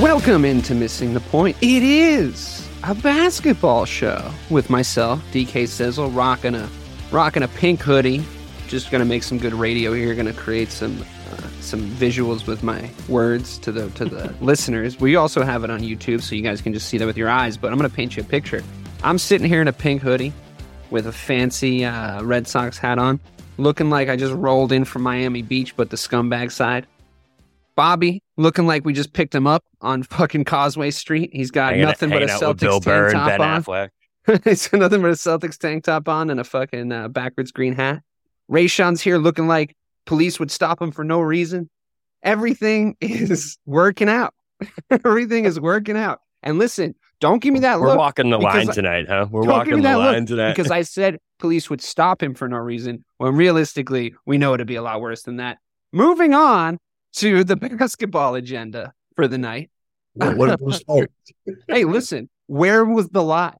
Welcome into Missing the Point. It is a basketball show with myself, DK Sizzle, rocking a pink hoodie. Just going to make some good radio here. Going to create some visuals with my words to the listeners. We also have it on YouTube, so you guys can just see that with your eyes. But I'm going to paint you a picture. I'm sitting here in a pink hoodie with a fancy Red Sox hat on, looking like I just rolled in from Miami Beach, but the scumbag side. Bobby, looking like we just picked him up on fucking Causeway Street. He's got nothing but a Celtics tank top on. He's got nothing but a Celtics tank top on and a fucking backwards green hat. Rayshawn's here looking like police would stop him for no reason. Everything is working out. Everything is working out. And listen, don't give me that look. We're walking the line tonight, huh? We're walking the line tonight. Because I said police would stop him for no reason, when realistically, we know it'd be a lot worse than that. Moving on to the basketball agenda for the night. What was Hey, listen, where was the lie?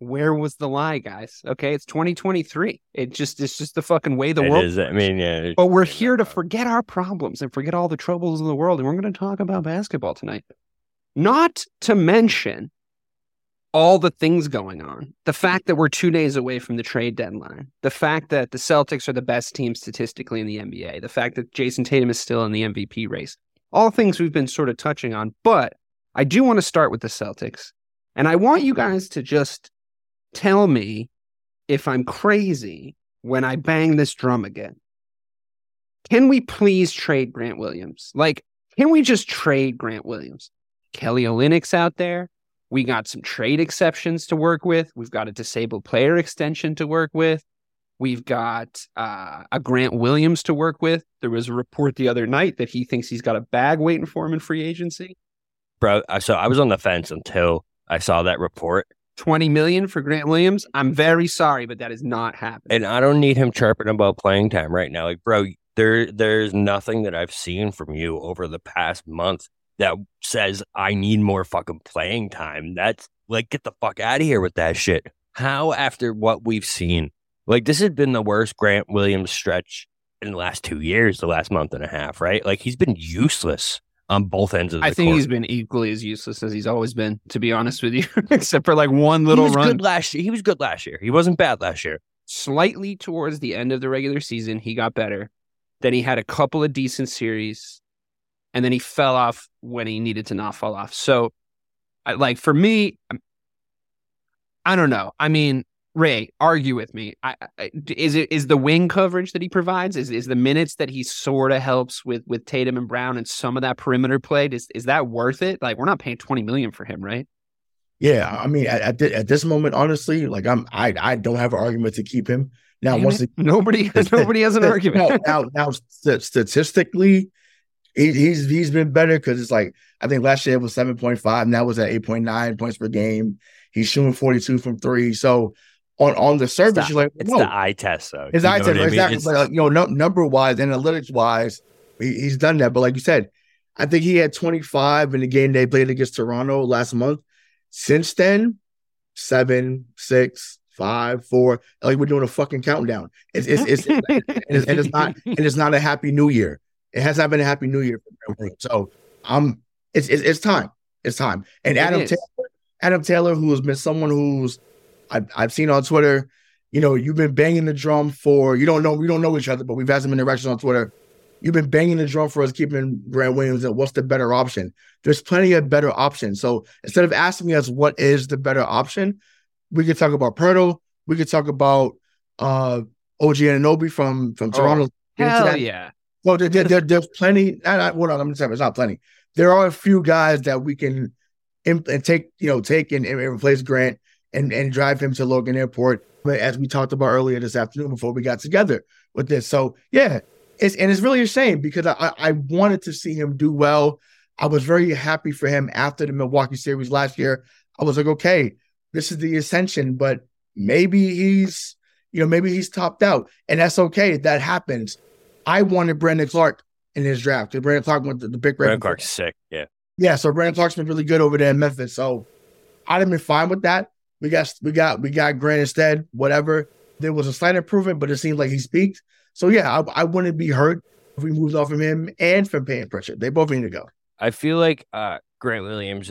Where was the lie, guys? Okay, it's 2023. It's just the fucking way the world is. I mean, yeah. But we're here to forget our problems and forget all the troubles in the world, and we're going to talk about basketball tonight. Not to mention all the things going on. The fact that we're 2 days away from the trade deadline. The fact that the Celtics are the best team statistically in the NBA. The fact that Jason Tatum is still in the MVP race. All things we've been sort of touching on. But I do want to start with the Celtics. And I want you guys to just tell me if I'm crazy when I bang this drum again. Can we please trade Grant Williams? Like, can we just trade Grant Williams? Kelly Olynyk's out there. We got some trade exceptions to work with. We've got a disabled player extension to work with. We've got a Grant Williams to work with. There was a report the other night that he thinks he's got a bag waiting for him in free agency. Bro, so I was on the fence until I saw that report. $20 million for Grant Williams? I'm very sorry, but that is not happening. And I don't need him chirping about playing time right now. Like, bro, there's nothing that I've seen from you over the past month that says I need more fucking playing time. That's like, get the fuck out of here with that shit. How, after what we've seen, like, this has been the worst Grant Williams stretch in the last 2 years, the last month and a half, right? Like, he's been useless on both ends of the court. I think he's been equally as useless as he's always been, to be honest with you, except for like one little run. He was good last year. He wasn't bad last year. Slightly towards the end of the regular season, he got better. Then he had a couple of decent series. And then he fell off when he needed to not fall off. So, like, for me, I don't know. I mean, Ray, argue with me. Is the wing coverage that he provides, is the minutes that he sort of helps with Tatum and Brown and some of that perimeter play, is that worth it? Like, we're not paying $20 million for him, right? Yeah, I mean, at this moment, honestly, like, I don't have an argument to keep him. Now, nobody has an argument. Now, statistically, he's been better because it's like, I think last year it was 7.5, now it's at 8.9 points per game. He's shooting 42 from three. So on the surface, you're like, it's the eye test, though. His eye test, exactly. It's like, number wise, analytics wise, he's done that. But like you said, I think he had 25 in the game they played against Toronto last month. Since then, 7, 6, 5, 4. Like, we're doing a fucking countdown. It's not a happy new year. It has not been a happy new year for everyone. So it's time. It's time. And Adam Taylor, who has been someone who's I've seen on Twitter you know, you've been banging the drum for, we don't know each other, but we've had some interactions on Twitter. You've been banging the drum for us keeping Grant Williams, and what's the better option? There's plenty of better options. So instead of asking us what is the better option, we could talk about Pirtle. We could talk about OG Anunoby from Toronto. Hell yeah. Well, there's plenty. I'm going to say it's not plenty. There are a few guys that we can take and replace Grant and drive him to Logan Airport, as we talked about earlier this afternoon before we got together with this. So, yeah. It's really a shame because I wanted to see him do well. I was very happy for him after the Milwaukee series last year. I was like, okay, this is the ascension, but maybe he's topped out, and that's okay. That happens. I wanted Brandon Clark in his draft. Brandon Clark went to the big. Brandon Clark's sick, yeah. Yeah, so Brandon Clark's been really good over there in Memphis. So I'd have been fine with that. We got Grant instead. Whatever. There was a slight improvement, but it seemed like he peaked. So, yeah, I wouldn't be hurt if we moved off of him and from Peyton Pritchard. They both need to go. I feel like Grant Williams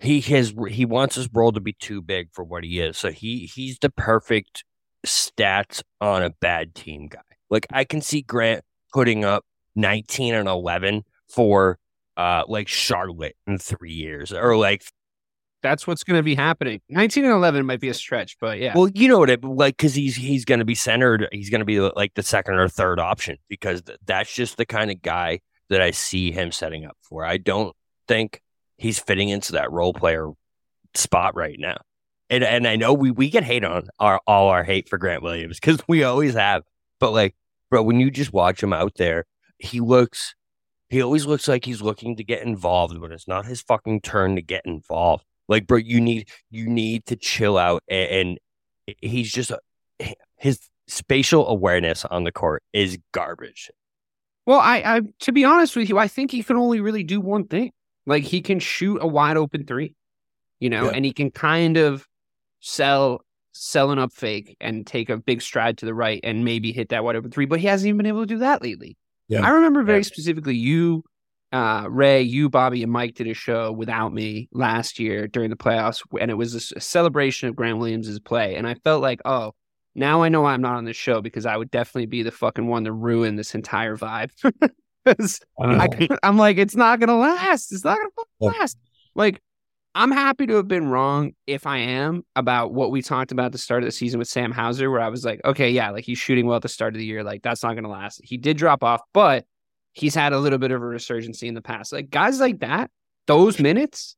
he wants his role to be too big for what he is. So he's the perfect stats on a bad team guy. Like, I can see Grant putting up 19 and 11 for like Charlotte in 3 years, or like. That's what's going to be happening. 19 and 11 might be a stretch, but yeah. Well, you know what? Like, because he's going to be centered. He's going to be like the second or third option because that's just the kind of guy that I see him setting up for. I don't think he's fitting into that role player spot right now. And I know we get hate on all our hate for Grant Williams because we always have. But like, bro, when you just watch him out there, he always looks like he's looking to get involved when it's not his fucking turn to get involved. Like, bro, you need to chill out, and he's just his spatial awareness on the court is garbage. Well, I to be honest with you, I think he can only really do one thing. Like, he can shoot a wide open three, and he can kind of sell an up fake and take a big stride to the right and maybe hit that wide open three. But he hasn't even been able to do that lately. Yeah. I remember very specifically you. Ray, you, Bobby, and Mike did a show without me last year during the playoffs, and it was a celebration of Grant Williams' play. And I felt like, oh, now I know I'm not on this show because I would definitely be the fucking one to ruin this entire vibe. I'm like, it's not going to last. It's not going to last. Like, I'm happy to have been wrong if I am about what we talked about at the start of the season with Sam Hauser, where I was like, okay, yeah, like he's shooting well at the start of the year. Like, that's not going to last. He did drop off, but he's had a little bit of a resurgence in the past. Like, guys like that, those minutes,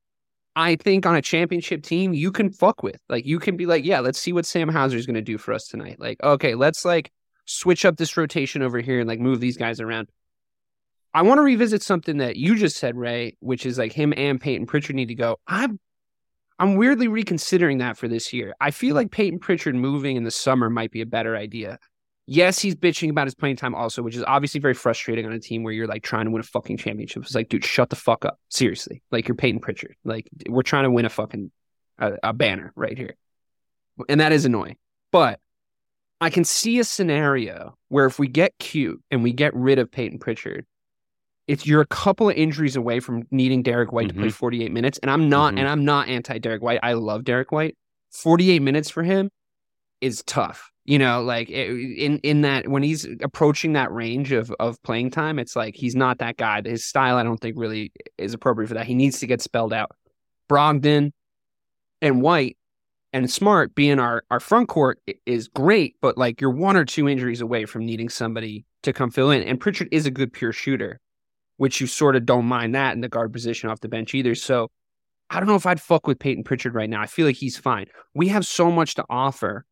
I think on a championship team, you can fuck with. Like, you can be like, yeah, let's see what Sam Hauser is going to do for us tonight. Like, okay, let's, like, switch up this rotation over here and, like, move these guys around. I want to revisit something that you just said, Ray, which is, like, him and Peyton Pritchard need to go. I'm weirdly reconsidering that for this year. I feel like Peyton Pritchard moving in the summer might be a better idea. Yes, he's bitching about his playing time also, which is obviously very frustrating on a team where you're like trying to win a fucking championship. It's like, dude, shut the fuck up. Seriously. Like, you're Peyton Pritchard. Like, we're trying to win a fucking a banner right here. And that is annoying. But I can see a scenario where if we get cute and we get rid of Peyton Pritchard, if you're a couple of injuries away from needing Derek White to play 48 minutes, and I'm not anti-Derek White. I love Derek White. 48 minutes for him is tough. You know, like in that when he's approaching that range of playing time, it's like he's not that guy. His style, I don't think, really is appropriate for that. He needs to get spelled out. Brogdon and White and Smart being our front court is great, but like you're one or two injuries away from needing somebody to come fill in. And Pritchard is a good pure shooter, which you sort of don't mind that in the guard position off the bench either. So I don't know if I'd fuck with Peyton Pritchard right now. I feel like he's fine. We have so much to offer.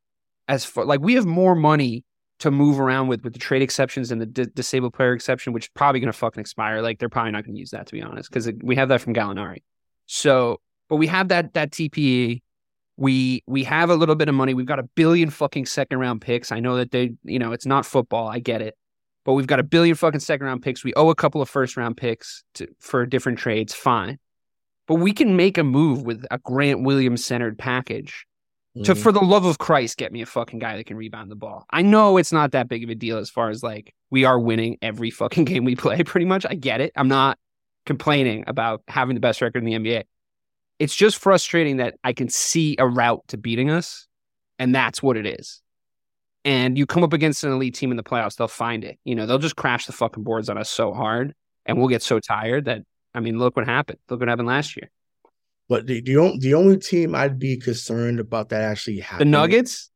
As for like, we have more money to move around with the trade exceptions and the disabled player exception, which is probably going to fucking expire. Like, they're probably not going to use that, to be honest, because we have that from Gallinari. So, but we have that TPE. We have a little bit of money. We've got $1 billion fucking second round picks. I know that it's not football. I get it, but we've got $1 billion fucking second round picks. We owe a couple of first round picks for different trades. Fine, but we can make a move with a Grant Williams centered package. To, for the love of Christ, get me a fucking guy that can rebound the ball. I know it's not that big of a deal as far as like we are winning every fucking game we play pretty much. I get it. I'm not complaining about having the best record in the NBA. It's just frustrating that I can see a route to beating us And that's what it is. And you come up against an elite team in the playoffs, they'll find it. You know, they'll just crash the fucking boards on us so hard, and we'll get so tired that, I mean, look what happened. Look what happened last year. But the only team I'd be concerned about that actually happened. The Nuggets?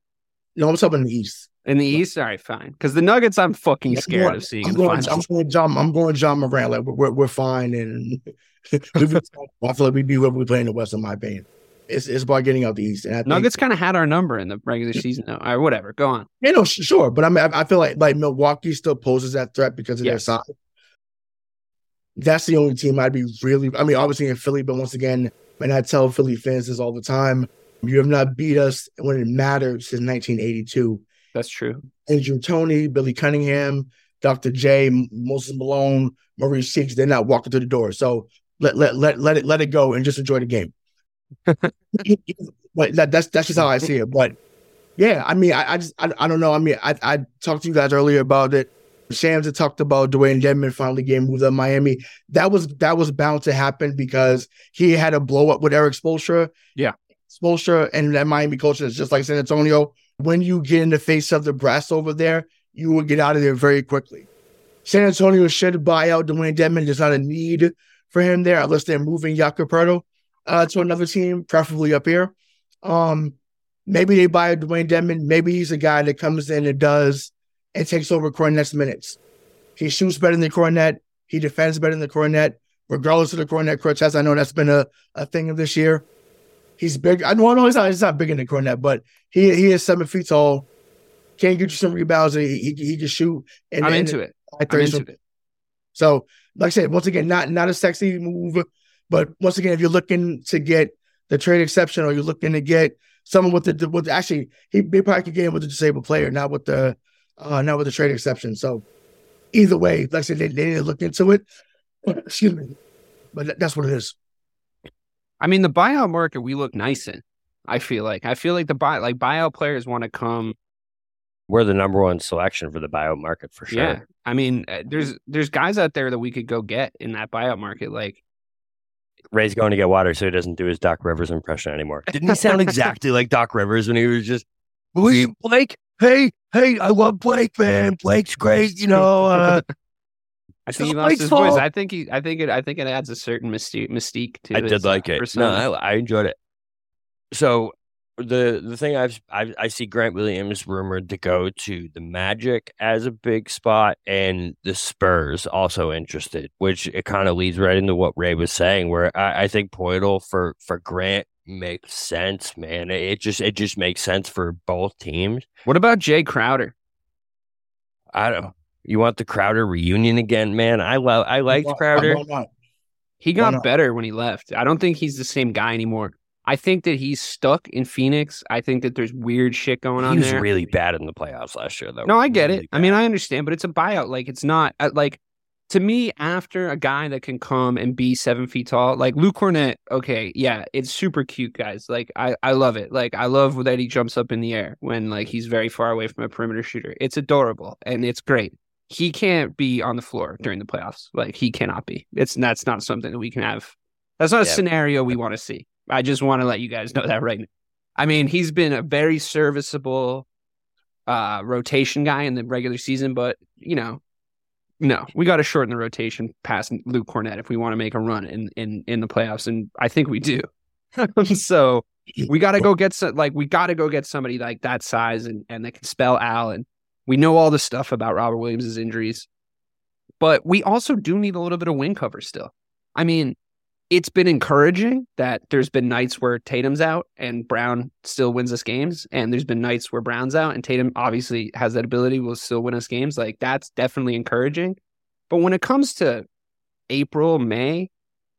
No, I'm talking in the East. In the East? All right, fine. Because the Nuggets, I'm fucking scared of seeing. I'm going John Morant. Like, we're fine. And I feel like we'd be where we play in the West, in my opinion. It's about getting out the East. And I think Nuggets kind of had our number in the regular season, though. Or whatever. Go on. Yeah, no, sure. But I mean, I feel like Milwaukee still poses that threat because of their size. That's the only team I'd be really. I mean, obviously in Philly, but once again, and I tell Philly fans this all the time: you have not beat us when it mattered since 1982. That's true. Andrew Toney, Billy Cunningham, Dr. J, Moses Malone, Maurice Cheeks—they're not walking through the door. So let it go and just enjoy the game. But that's just how I see it. But yeah, I mean, I don't know. I mean, I talked to you guys earlier about it. Shams had talked about Dwayne Dedman finally getting moved to Miami. That was bound to happen because he had a blow up with Eric Spoelstra. Yeah, Spoelstra and that Miami culture is just like San Antonio. When you get in the face of the brass over there, you will get out of there very quickly. San Antonio should buy out Dwayne Dedman. There's not a need for him there unless they're moving Jakob Poeltl to another team, preferably up here. Maybe they buy Dwayne Dedman. Maybe he's a guy that comes in and does. It takes over Kornet's minutes. He shoots better than Kornet. He defends better than Kornet, regardless of the Kornet crutch. As I know, that's been a thing of this year. He's big. I know he's not bigger than Kornet, but he is 7 feet tall. Can't get you some rebounds. He can shoot. And I'm into it. So, like I said, once again, not a sexy move, but once again, if you're looking to get the trade exception or you're looking to get someone with he probably could get in with a disabled player, not with the trade exception. So either way, like I said, they didn't look into it. Excuse me. But that's what it is. I mean, the buyout market we look nice in, I feel like. I feel like buyout players want to come. We're the number one selection for the buyout market for sure. Yeah. I mean, there's guys out there that we could go get in that buyout market. Like Ray's going to get water so he doesn't do his Doc Rivers impression anymore. Didn't he sound exactly like Doc Rivers when he was just, "Will Blake? Hey, I love Blake, man. Blake's great, you know." I think he lost his voice. I think it adds a certain mystique to it. I did like it. No, I enjoyed it. So the thing I see Grant Williams rumored to go to the Magic as a big spot, and the Spurs also interested, which it kind of leads right into what Ray was saying, where I think Poeltl for Grant makes sense, man. It just makes sense for both teams. What about Jay Crowder? I don't. You want the Crowder reunion again, man? I liked Crowder. He got better when he left. I don't think he's the same guy anymore. I think that he's stuck in Phoenix. I think that there's weird shit going on there. He was really bad in the playoffs last year, though. No, I get really it. Bad. I mean, I understand, but it's a buyout. Like, it's not like. To me, after a guy that can come and be 7 feet tall, like Luke Kornet, okay, yeah, it's super cute, guys. Like, I love it. Like, I love that he jumps up in the air when, like, he's very far away from a perimeter shooter. It's adorable, and it's great. He can't be on the floor during the playoffs. Like, he cannot be. That's not something that we can have. That's not a scenario we want to see. I just want to let you guys know that right now. I mean, he's been a very serviceable rotation guy in the regular season, but, you know, no, we got to shorten the rotation past Luke Kornet if we want to make a run in the playoffs, and I think we do. So we got to go get somebody like that size and that can spell Al. And we know all the stuff about Robert Williams' injuries, but we also do need a little bit of wing cover still. I mean, it's been encouraging that there's been nights where Tatum's out and Brown still wins us games. And there's been nights where Brown's out and Tatum obviously has that ability, will still win us games. Like, that's definitely encouraging. But when it comes to April, May,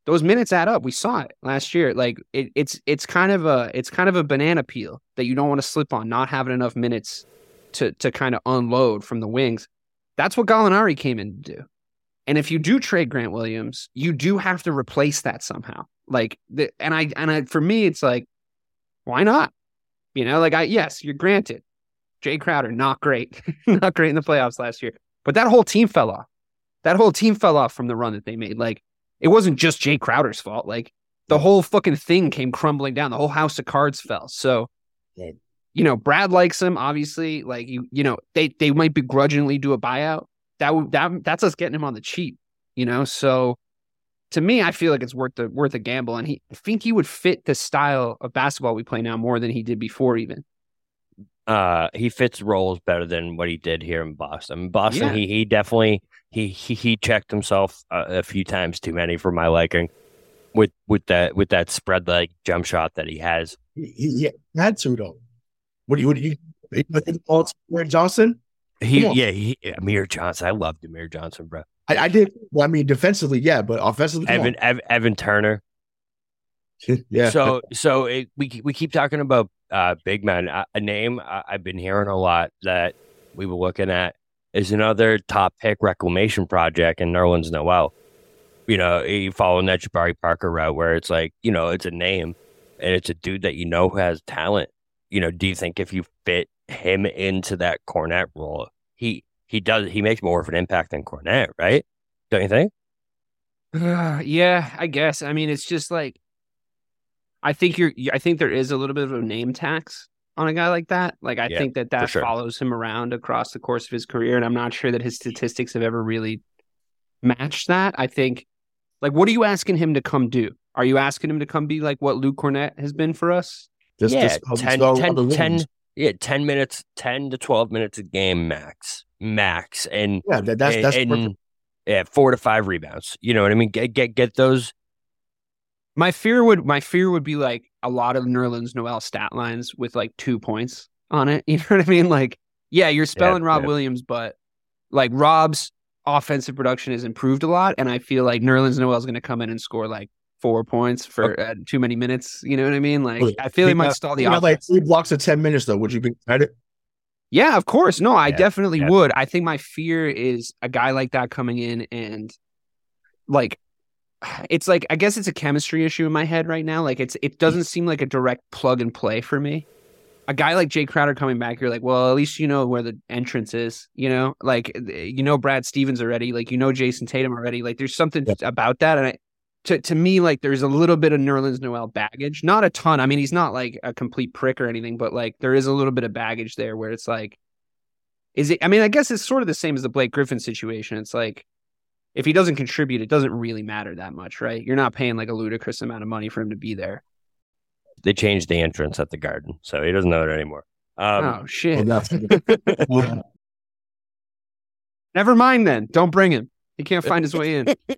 those minutes add up. We saw it last year. Like, it's kind of a banana peel that you don't want to slip on, not having enough minutes to kind of unload from the wings. That's what Gallinari came in to do. And if you do trade Grant Williams, you do have to replace that somehow. Like, and I, for me, it's like, why not? You know, like, yes, you're granted. Jay Crowder, not great in the playoffs last year. But that whole team fell off. That whole team fell off from the run that they made. Like, it wasn't just Jay Crowder's fault. Like, the whole fucking thing came crumbling down. The whole house of cards fell. So you know, Brad likes him, obviously. Like, you know, they might begrudgingly do a buyout. That's us getting him on the cheap, you know? So to me, I feel like it's worth a gamble. And I think he would fit the style of basketball we play now more than he did before even. He fits roles better than what he did here in Boston. In Boston, yeah. he definitely he checked himself a few times too many for my liking with that spread leg jump shot that he has. He had to though. What do you Amir Johnson? Amir Johnson. I loved Amir Johnson, bro. I did. Well, I mean, defensively, yeah, but offensively, Evan Turner. Yeah. So we keep talking about big men. A name I've been hearing a lot that we were looking at is another top pick reclamation project in Nerlens Noel. You know, you following that Jabari Parker route where it's like, you know, it's a name and it's a dude that you know who has talent. You know, do you think if you fit him into that Kornet role, he makes more of an impact than Kornet, right? Don't you think? Yeah, I guess. I mean, it's just like, I think there is a little bit of a name tax on a guy like that. Like, I think that sure. follows him around across the course of his career, and I'm not sure that his statistics have ever really matched that. I think, like, what are you asking him to come do? Are you asking him to come be like what Luke Kornet has been for us? Just 10 to 12 minutes a game max. And yeah, that's 4 to 5 rebounds. You know what I mean? Get those. My fear would be like a lot of Nerlens Noel stat lines with like 2 points on it. You know what I mean? Like, yeah, you're spelling Rob Williams, but like Rob's offensive production has improved a lot. And I feel like Nerlens Noel is going to come in and score like 4 points for too many minutes. You know what I mean? Like, I feel he might stall the offense. Like 3 blocks of 10 minutes though. Would you be excited? Yeah, of course. No, I definitely would. I think my fear is a guy like that coming in and like, it's like, I guess it's a chemistry issue in my head right now. Like it doesn't seem like a direct plug and play for me. A guy like Jay Crowder coming back, you're like, well, at least you know where the entrance is, you know, like, you know, Brad Stevens already, like, you know, Jason Tatum already, like there's something about that. And to me, like there's a little bit of Nerlens Noel baggage, not a ton. I mean, he's not like a complete prick or anything, but like there is a little bit of baggage there where it's like, is it, I mean, I guess it's sort of the same as the Blake Griffin situation. It's like, if he doesn't contribute, it doesn't really matter that much, right? You're not paying like a ludicrous amount of money for him to be there. They changed the entrance at the Garden, so he doesn't know it anymore. Oh, shit. Never mind then. Don't bring him. He can't find his way in. You know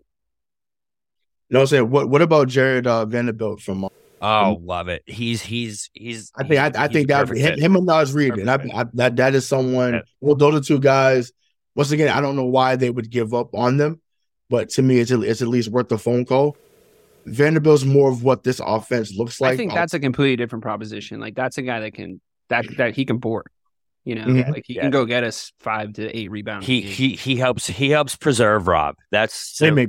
what I'm saying? What about Jared Vanderbilt from... love it. He's I think that him and Naz Reid, and that is someone... Well, those are two guys... Once again, I don't know why they would give up on them, but to me, it's at least worth the phone call. Vanderbilt's more of what this offense looks like. I think that's a completely different proposition. Like that's a guy that can that he can board. You know, like he can go get us 5 to 8 rebounds. He helps preserve Rob. That to me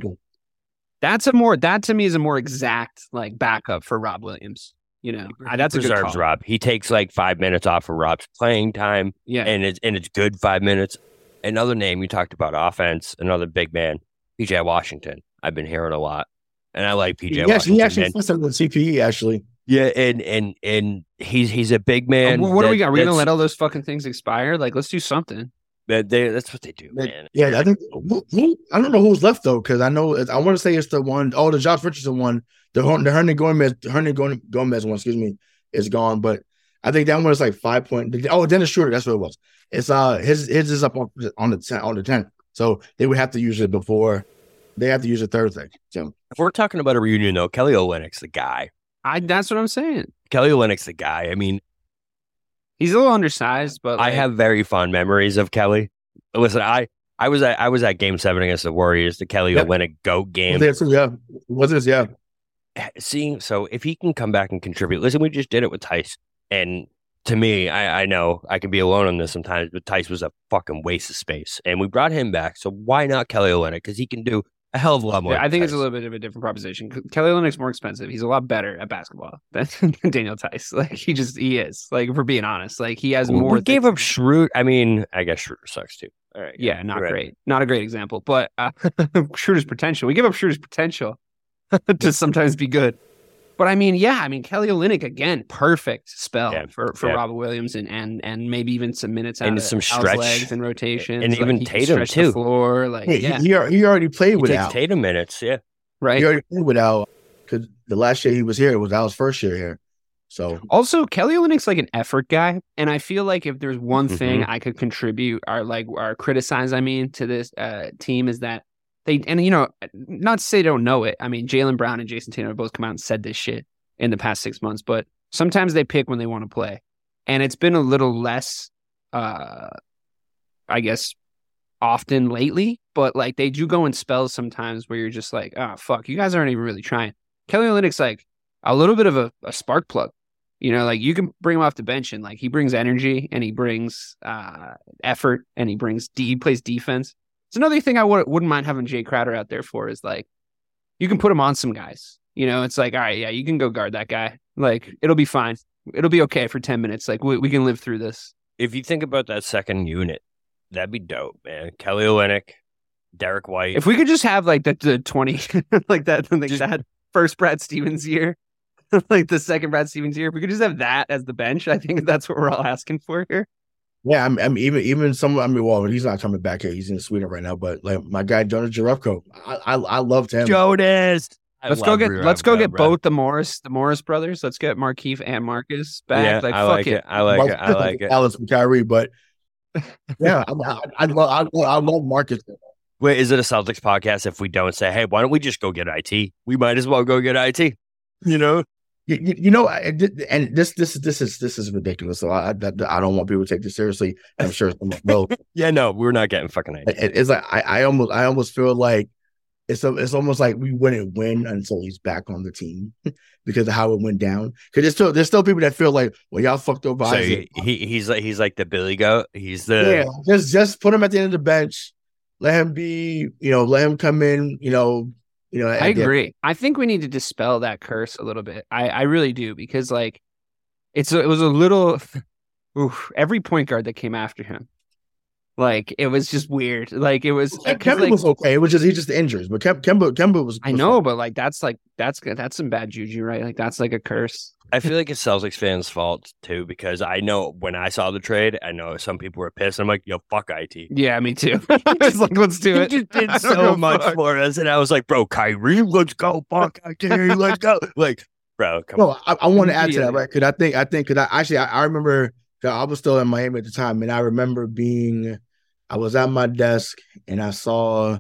is a more exact like backup for Rob Williams. You know, that's a good call. Rob. He takes like 5 minutes off of Rob's playing time. Yeah, and it's good 5 minutes. Another name you talked about, offense, another big man, P.J. Washington. I've been hearing a lot, and I like P.J. Washington. He actually fits in with CPE, actually. Yeah, and he's a big man. What do we got? We're going to let all those fucking things expire? Like, let's do something. That's what they do, man. Yeah, I think I don't know who's left, though, because I know, I want to say it's the one, the Josh Richardson one, the Hernan Gomez one, excuse me, is gone, but I think that one was like 5 point. Oh, Dennis Schroeder, that's what it was. It's his is up on the 10th. So they would have to use it before they have to use it Thursday. So if we're talking about a reunion though, Kelly Olynyk's the guy. That's what I'm saying. Kelly Olynyk's the guy. I mean, he's a little undersized, but like, I have very fond memories of Kelly. Listen, I was at Game 7 against the Warriors, the Kelly Olynyk go game. Seeing so if he can come back and contribute. Listen, we just did it with Tice. And to me, I know I can be alone on this sometimes, but Tice was a fucking waste of space. And we brought him back, so why not Kelly Olynyk? Because he can do a hell of a lot more. Yeah, I think Tice. It's a little bit of a different proposition. Kelly Olynyk's more expensive. He's a lot better at basketball than Daniel Tice. Like, he is. Like, if we're being honest. Like, he has more... We gave up Schroeder. I mean, I guess Schroeder sucks, too. All right. Yeah, not great. Right. Not a great example. But Schroeder's potential. We give up Schroeder's potential to sometimes be good. But I mean, yeah, I mean, Kelly Olynyk, again, perfect spell for Robert Williams and maybe even some minutes out and of some stretch legs and rotations. And even Tatum, too. The floor, like, he already played with Al. Tatum minutes, yeah. Right. He already played with Al because the last year he was here, it was Al's first year here. So also, Kelly Olynyk's like an effort guy. And I feel like if there's one thing I could contribute or criticize, to this team is that not to say they don't know it. I mean, Jaylen Brown and Jason Tatum have both come out and said this shit in the past 6 months, but sometimes they pick when they want to play. And it's been a little less, often lately, but like they do go in spells sometimes where you're just like, oh, fuck, you guys aren't even really trying. Kelly Olynyk's like a little bit of a spark plug. You know, like you can bring him off the bench and like he brings energy and he brings effort and he brings he plays defense. It's another thing I wouldn't mind having Jay Crowder out there for is like, you can put him on some guys. You know, it's like, all right, yeah, you can go guard that guy. Like, it'll be fine. It'll be okay for 10 minutes. Like, we can live through this. If you think about that second unit, that'd be dope, man. Kelly Olynyk, Derek White. If we could just have like the 20, that first Brad Stevens year, like the second Brad Stevens year, if we could just have that as the bench, I think that's what we're all asking for here. Yeah, I'm even some. I mean, well, he's not coming back here. He's in Sweden right now. But like my guy Jonas Jerebko, I loved him. Jonas, let's go get both the Morris brothers. Let's get Markeith and Marcus back. Yeah, I like it. Alice and Kyrie, but yeah, I love Marcus. Wait, is it a Celtics podcast if we don't say, hey, why don't we just go get IT? We might as well go get IT. You know. You know, and this is ridiculous. So I don't want people to take this seriously. I'm sure someone will. Yeah, no, we're not getting fucking ideas. It's like I almost feel like it's almost like we wouldn't win until he's back on the team because of how it went down. Because there's still people that feel like, well, y'all fucked over. So he's like the Billy Goat. He's the just put him at the end of the bench. Let him be. You know, let him come in. You know, I agree. I think we need to dispel that curse a little bit. I really do, because like it was a little every point guard that came after him, like it was just weird. Like it was Kemba was okay. It was just injuries, but Kemba was. I know, but like that's some bad juju, right? Like that's like a curse. I feel like it's Celtics fans' fault too, because I know when I saw the trade, I know some people were pissed. I'm like, yo, fuck IT. Yeah, me too. I was like, let's do it. He just did so much for us. And I was like, bro, Kyrie, let's go. Fuck IT, let's go. Like, bro, come on. No, I want to add to that, right? Because I remember I was still in Miami at the time, and I remember I was at my desk and I saw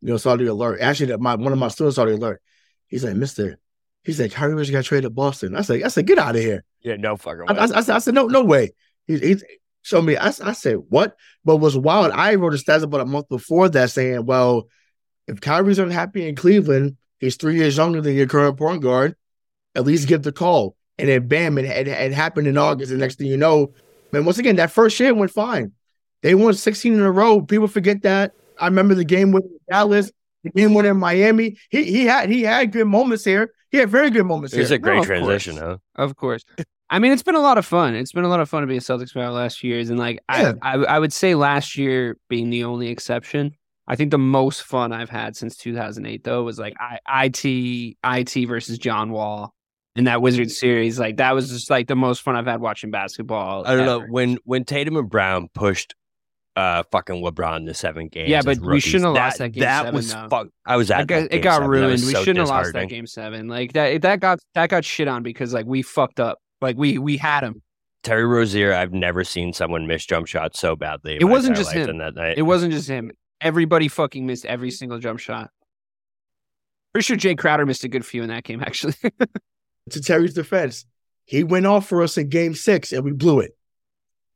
the alert. Actually, one of my students saw the alert. He's like, mister. He's like, Kyrie Irving got traded to Boston. I said, get out of here. Yeah, no fucking way. I said, no way. He showed me. I said, what? But what's wild, I wrote a stats about a month before that saying, well, if Kyrie's unhappy in Cleveland, he's 3 years younger than your current point guard, at least give the call. And then, bam, it happened in August. The next thing you know, man, once again, that first year went fine. They won 16 in a row. People forget that. I remember the game with Dallas. The game winner in Miami, he had good moments here. He had very good moments here. It's a great transition, huh? Of course. I mean, it's been a lot of fun. It's been a lot of fun to be a Celtics fan last year's. And like, yeah. I would say last year being the only exception. I think the most fun I've had since 2008, though, was like IT versus John Wall in that Wizards series. Like that was just like the most fun I've had watching basketball. I don't know when Tatum and Brown pushed fucking LeBron the 7 games. Yeah, but we shouldn't have lost that game 7. That was I was at that. It got ruined. We shouldn't have lost that game 7. Like that got shit on because like we fucked up. Like we had him. Terry Rozier, I've never seen someone miss jump shots so badly. It wasn't just him. That night. It wasn't just him. Everybody fucking missed every single jump shot. Pretty sure Jay Crowder missed a good few in that game, actually. To Terry's defense, he went off for us in game 6 and we blew it.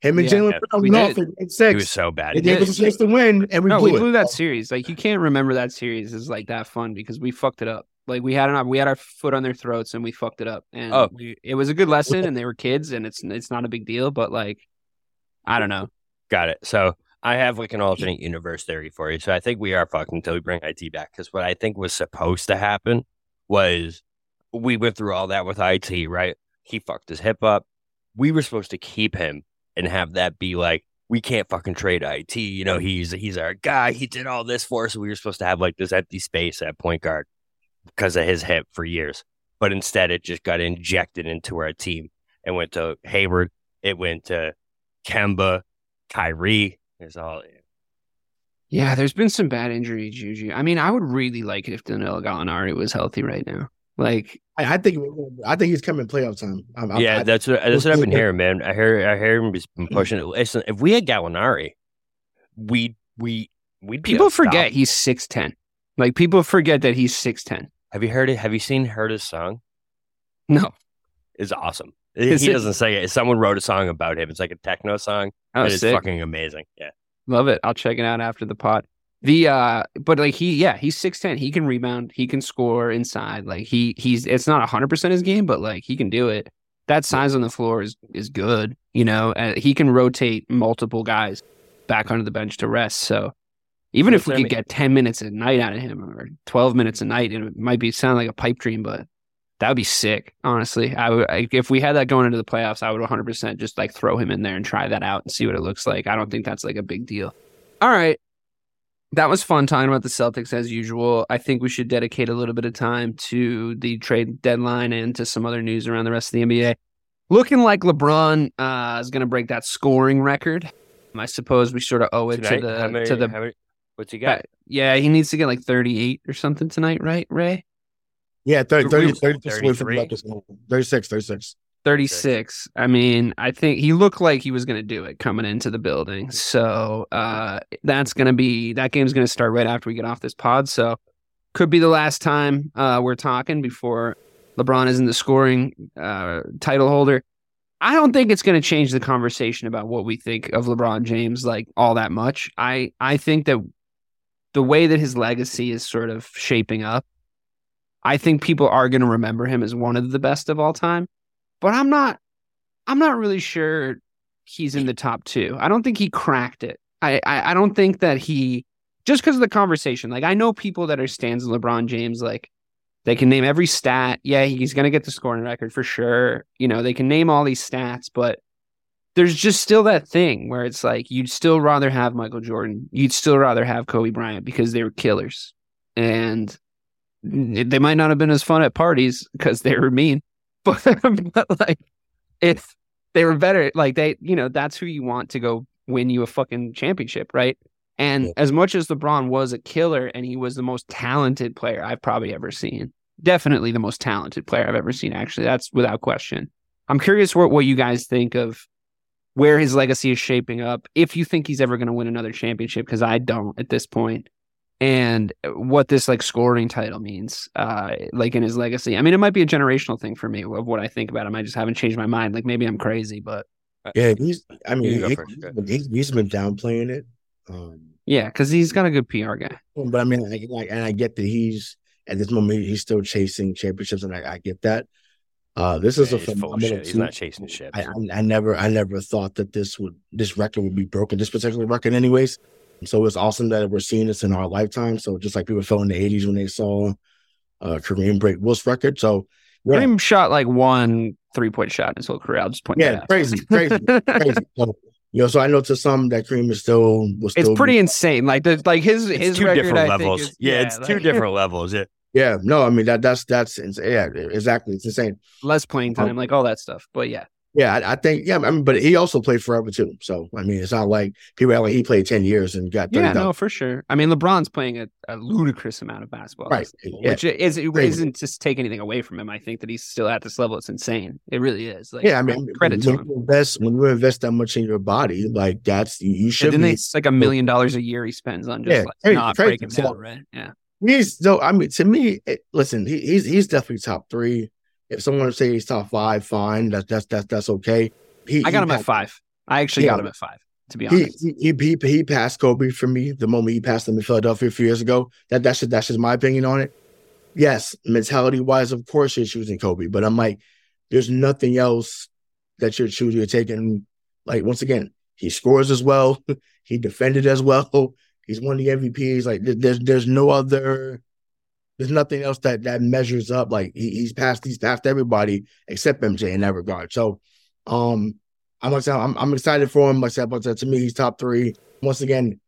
Him and Jalen Brown off in 6. He was so bad. They gave us a chance to win, and we blew that series. Like you can't remember that series as like that fun because we fucked it up. Like we had our foot on their throats and we fucked it up. And it was a good lesson. And they were kids, and it's not a big deal. But like, I don't know. Got it. So I have like an alternate universe theory for you. So I think we are fucked until we bring IT back, because what I think was supposed to happen was we went through all that with IT. Right? He fucked his hip up. We were supposed to keep him. And have that be like, we can't fucking trade IT. You know, he's our guy. He did all this for us. We were supposed to have like this empty space at point guard because of his hip for years. but instead it just got injected into our team. It went to Hayward. It went to Kemba, Kyrie. It's all. Yeah, there's been some bad injury juju. I mean, I would really like it if Danilo Gallinari was healthy right now. Like, I think he's coming playoff time. That's what I've been hearing, man. I hear him been pushing it. Listen, if we had Gallinari, we'd be people forget he's 6'10". Like, people forget that he's 6'10". Have you heard it? Have you heard his song? No, it's awesome. He doesn't say it. Someone wrote a song about him. It's like a techno song. Oh, it's fucking amazing. Yeah, love it. I'll check it out after the pod. He's 6'10". He can rebound. He can score inside. Like it's not 100% his game, but like he can do it. That size on the floor is good. You know, he can rotate multiple guys back onto the bench to rest. So even if we could get 10 minutes a night out of him or 12 minutes a night, and it might sound like a pipe dream, but that would be sick, honestly. If we had that going into the playoffs, I would 100% just like throw him in there and try that out and see what it looks like. I don't think that's like a big deal. All right. That was fun talking about the Celtics as usual. I think we should dedicate a little bit of time to the trade deadline and to some other news around the rest of the NBA. Looking like LeBron is going to break that scoring record. I suppose we sort of owe it tonight, to the. What's he got? He needs to get like 38 or something tonight, right, Ray? Yeah, 36. 36. I mean, I think he looked like he was going to do it coming into the building. So that's going to be – that game's going to start right after we get off this pod. So could be the last time we're talking before LeBron isn't the scoring title holder. I don't think it's going to change the conversation about what we think of LeBron James like all that much. I think that the way that his legacy is sort of shaping up, I think people are going to remember him as one of the best of all time, but I'm not really sure he's in the top two. I don't think he cracked it. I don't think that he, just because of the conversation, like I know people that are stans of LeBron James, like they can name every stat. Yeah, he's going to get the scoring record for sure. You know, they can name all these stats, but there's just still that thing where it's like, you'd still rather have Michael Jordan. You'd still rather have Kobe Bryant because they were killers. And they might not have been as fun at parties because they were mean, but like if they were better, like they, you know, that's who you want to go win you a fucking championship, right? And as much as LeBron was a killer and he was the most talented player I've probably ever seen, definitely the most talented player I've ever seen, actually, that's without question. I'm curious what you guys think of where his legacy is shaping up, if you think he's ever going to win another championship, because I don't at this point. And what this like scoring title means, like in his legacy. I mean, it might be a generational thing for me of what I think about him. I just haven't changed my mind. Like maybe I'm crazy, but yeah, he's been downplaying it. Because he's got a good PR guy. But I mean, and I get that he's at this moment he's still chasing championships, and I get that. He's not chasing shit. I never thought that this record would be broken. This particular record, anyways. So it's awesome that we're seeing this in our lifetime. So just like people felt in the 80s when they saw Kareem break Wolf's record. So yeah. Kareem shot like 1 3-point shot in his whole career. I'll just point that out. Crazy. So I know to some that Kareem is still was still. It's pretty insane. Like the his two record, different levels. Two different levels. Yeah. Yeah. No, I mean that's insane. Yeah, exactly. It's insane. Less playing time, like all that stuff. But yeah. Yeah, I think, I mean, but he also played forever, too. So, I mean, it's not like people are like, he played 10 years and got 30. Yeah, no, for sure. I mean, LeBron's playing a ludicrous amount of basketball. Right. Which isn't just take anything away from him. I think that he's still at this level. It's insane. It really is. Like, yeah, I mean, credit to him. When you invest that much in your body, like, that's, you should be. It's like $1 million a year he spends on just not breaking down, right? Yeah. He's definitely top three. If someone would say he's top five, fine. That's okay. I got him at 5. I actually got him at 5. To be honest, he passed Kobe for me the moment he passed him in Philadelphia a few years ago. That's just my opinion on it. Yes, mentality wise, of course you're choosing Kobe, but I'm like, there's nothing else that you're choosing. You're taking like once again, he scores as well, he defended as well, he's won the MVPs. Like there's no other. There's nothing else that measures up. Like he's passed everybody except MJ in that regard. So, I'm excited for him. Like I said, to me, he's top three. Once again,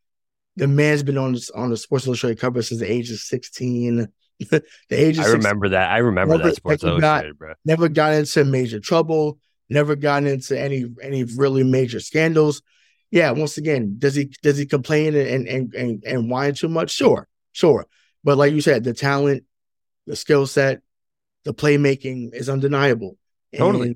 the man's been on the Sports Illustrated cover since the age of 16. The age of I remember that Sports Illustrated, bro. Never got into major trouble. Never gotten into any really major scandals. Yeah, once again, does he complain and whine too much? Sure. But like you said, the talent, the skill set, the playmaking is undeniable. Totally. And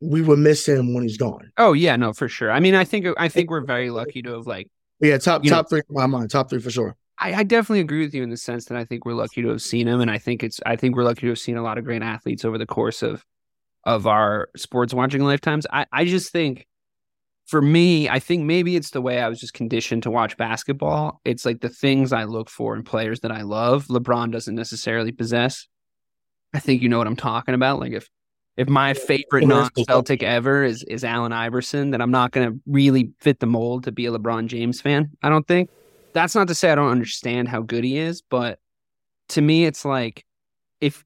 we would miss him when he's gone. Oh yeah, no, for sure. I mean, I think we're very lucky to have top three in my mind, top three for sure. I definitely agree with you in the sense that I think we're lucky to have seen him, and I think we're lucky to have seen a lot of great athletes over the course of our sports watching lifetimes. I just think, for me, I think maybe it's the way I was just conditioned to watch basketball. It's like the things I look for in players that I love, LeBron doesn't necessarily possess. I think you know what I'm talking about. Like if my favorite non-Celtic ever is Allen Iverson, then I'm not going to really fit the mold to be a LeBron James fan, I don't think. That's not to say I don't understand how good he is, but to me it's like, If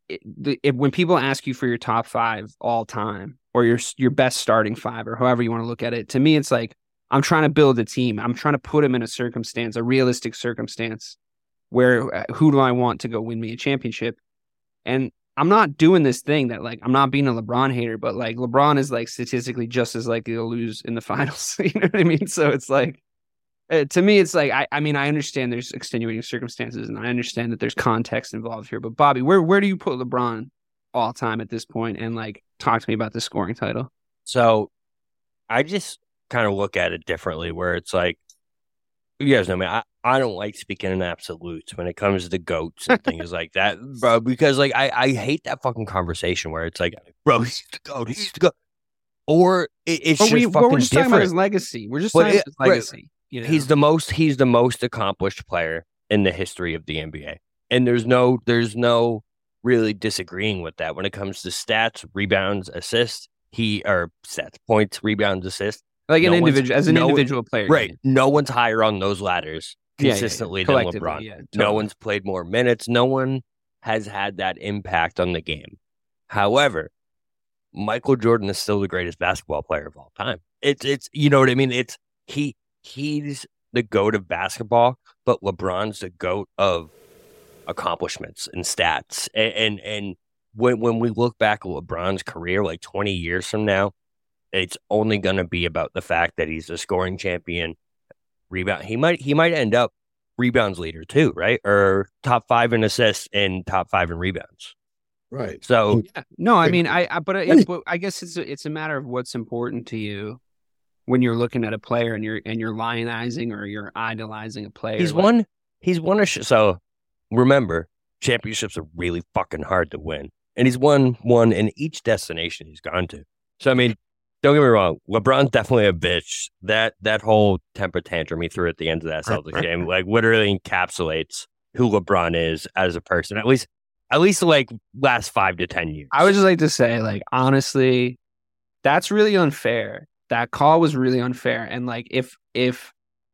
when people ask you for your top five all time or your best starting five or however you want to look at it, to me it's like I'm trying to build a team. I'm trying to put him in a circumstance, a realistic circumstance, where who do I want to go win me a championship? And I'm not doing this thing that like I'm not being a LeBron hater, but like LeBron is like statistically just as likely to lose in the finals. You know what I mean? So it's like to me, it's like, I mean, I understand there's extenuating circumstances and I understand that there's context involved here. But Bobby, where do you put LeBron all time at this point? And like, talk to me about the scoring title. So I just kind of look at it differently where it's like, you guys know me, I don't like speaking in absolutes when it comes to GOATs and things like that, bro, because like, I hate that fucking conversation where it's like, bro, he's the GOAT, he's the GOAT. Or we're just talking about his legacy. We're just talking about his legacy. Right. You know? He's the most accomplished player in the history of the NBA. And there's no really disagreeing with that. When it comes to points, rebounds, assists. Like an individual player. Right. Yeah. No one's higher on those ladders consistently than LeBron. Yeah, totally. No one's played more minutes. No one has had that impact on the game. However, Michael Jordan is still the greatest basketball player of all time. It's you know what I mean? He's the GOAT of basketball, but LeBron's the GOAT of accomplishments and stats. And when we look back at LeBron's career, like 20 years from now, it's only going to be about the fact that he's a scoring champion, rebound. He might end up rebounds leader too, right? Or top five in assists and top five in rebounds. Right. So yeah. No, I mean, but I guess it's a matter of what's important to you. When you're looking at a player and you're lionizing or you're idolizing a player. So remember, championships are really fucking hard to win. And he's won one in each destination he's gone to. So, I mean, don't get me wrong. LeBron's definitely a bitch. That whole temper tantrum he threw at the end of that Celtics game, like literally encapsulates who LeBron is as a person, at least like last 5 to 10 years. I would just like to say, like, honestly, that's really unfair. That call was really unfair. And like, if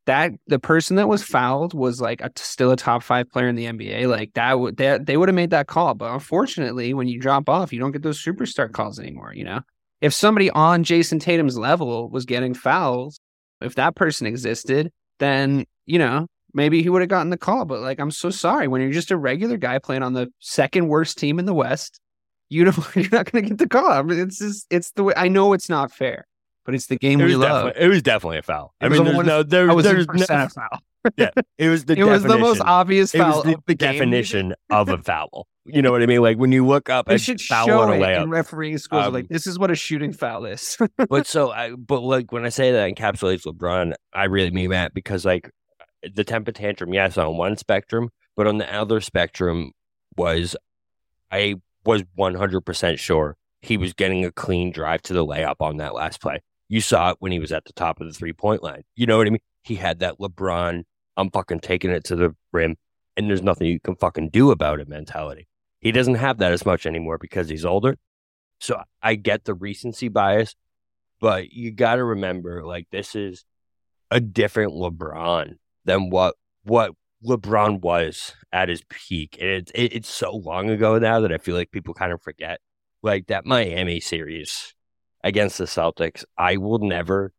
that the person that was fouled was like still a top five player in the NBA, like that would they would have made that call. But unfortunately, when you drop off, you don't get those superstar calls anymore. You know, if somebody on Jason Tatum's level was getting fouls, if that person existed, then, you know, maybe he would have gotten the call. But like, I'm so sorry, when you're just a regular guy playing on the second worst team in the West, you're not going to get the call. I mean, it's the way. I know it's not fair. But it's the game we love. It was definitely a foul. I mean, there's no foul. Yeah, it was the definition. It was the most obvious foul. It was the definition of a foul. You know what I mean? Like when you look up a foul on a layup, refereeing schools like, this is what a shooting foul is. But like when I say that encapsulates LeBron, I really mean that because like the temper tantrum, yes, on one spectrum, but on the other spectrum was I was 100% sure he was getting a clean drive to the layup on that last play. You saw it when he was at the top of the three-point line. You know what I mean? He had that LeBron, I'm fucking taking it to the rim, and there's nothing you can fucking do about it mentality. He doesn't have that as much anymore because he's older. So I get the recency bias, but you got to remember, like, this is a different LeBron than what LeBron was at his peak. And it's so long ago now that I feel like people kind of forget. Like that Miami series against the Celtics, I will never,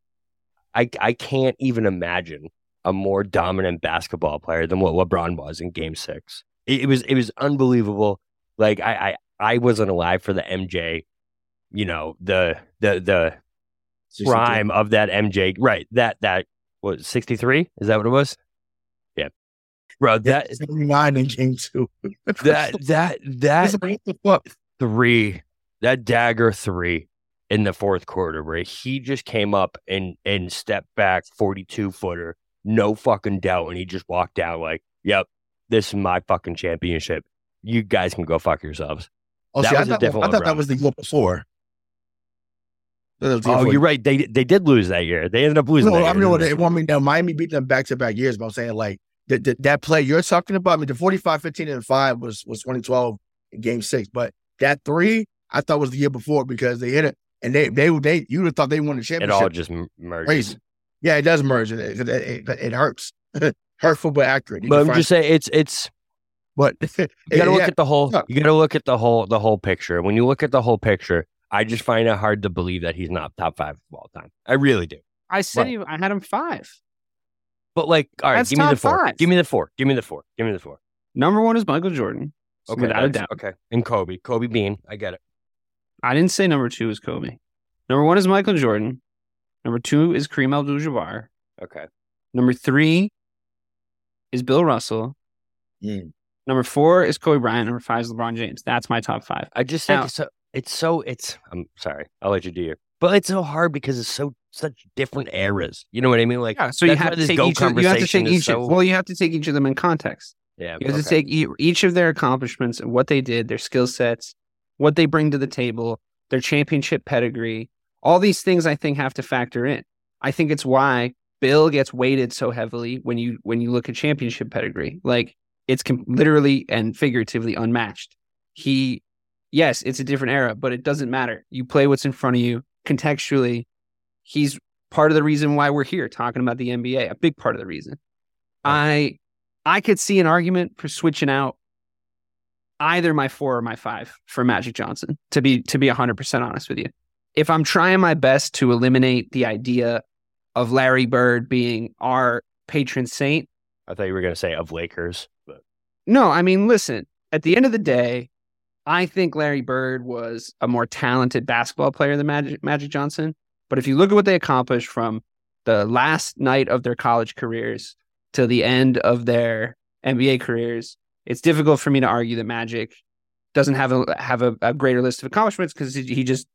I can't even imagine a more dominant basketball player than what LeBron was in Game 6. It was unbelievable. Like I wasn't alive for the MJ, you know, the prime of that MJ. Right. That was 63. Is that what it was? Yeah. Bro, that 79 in game 2. that three, that dagger 3 in the fourth quarter where he just came up and stepped back 42-footer. No fucking doubt. And he just walked down like, yep, this is my fucking championship. You guys can go fuck yourselves. Oh, that was I thought that was the year before. You're right. They did lose that year. They ended up losing. No, I mean, Miami beat them back-to-back years, but I'm saying like that play you're talking about, I mean, the 45-15-5 was 2012 in game 6, but that 3 I thought was the year before because they hit it and they you would have thought they won the championship. It all just merges. Crazy. Yeah, it does merge. It hurts. Hurtful but accurate. But I'm just saying it's. But you gotta look at the whole. You gotta look at the whole picture. When you look at the whole picture, I just find it hard to believe that he's not top 5 of all time. I really do. I said I had him 5. But like, all right, give me the 4. Give me the 4. Give me the 4. Give me the 4. Number 1 is Michael Jordan. Okay, without a doubt. Okay, and Kobe. Kobe Bean. I get it. I didn't say number 2 is Kobe. Number 1 is Michael Jordan. Number 2 is Kareem Abdul-Jabbar. Okay. Number 3 is Bill Russell. Mm. Number 4 is Kobe Bryant. Number 5 is LeBron James. That's my top 5. I just think it's I'm sorry. I'll let you do it. But it's so hard because it's such different eras. You know what I mean? Like, yeah, so you have to take each of them in context. Yeah. You have to take each of their accomplishments and what they did, their skill sets, what they bring to the table, their championship pedigree. All these things I think have to factor in. I think it's why Bill gets weighted so heavily when you look at championship pedigree. Like, it's literally and figuratively unmatched. Yes, it's a different era, but it doesn't matter. You play what's in front of you contextually. He's part of the reason why we're here talking about the NBA, a big part of the reason. I could see an argument for switching out either my 4 or my 5 for Magic Johnson, to be 100% honest with you. If I'm trying my best to eliminate the idea of Larry Bird being our patron saint. I thought you were going to say of Lakers. But no, I mean, listen, at the end of the day, I think Larry Bird was a more talented basketball player than Magic Johnson. But if you look at what they accomplished from the last night of their college careers to the end of their NBA careers, it's difficult for me to argue that Magic doesn't have a greater list of accomplishments because he just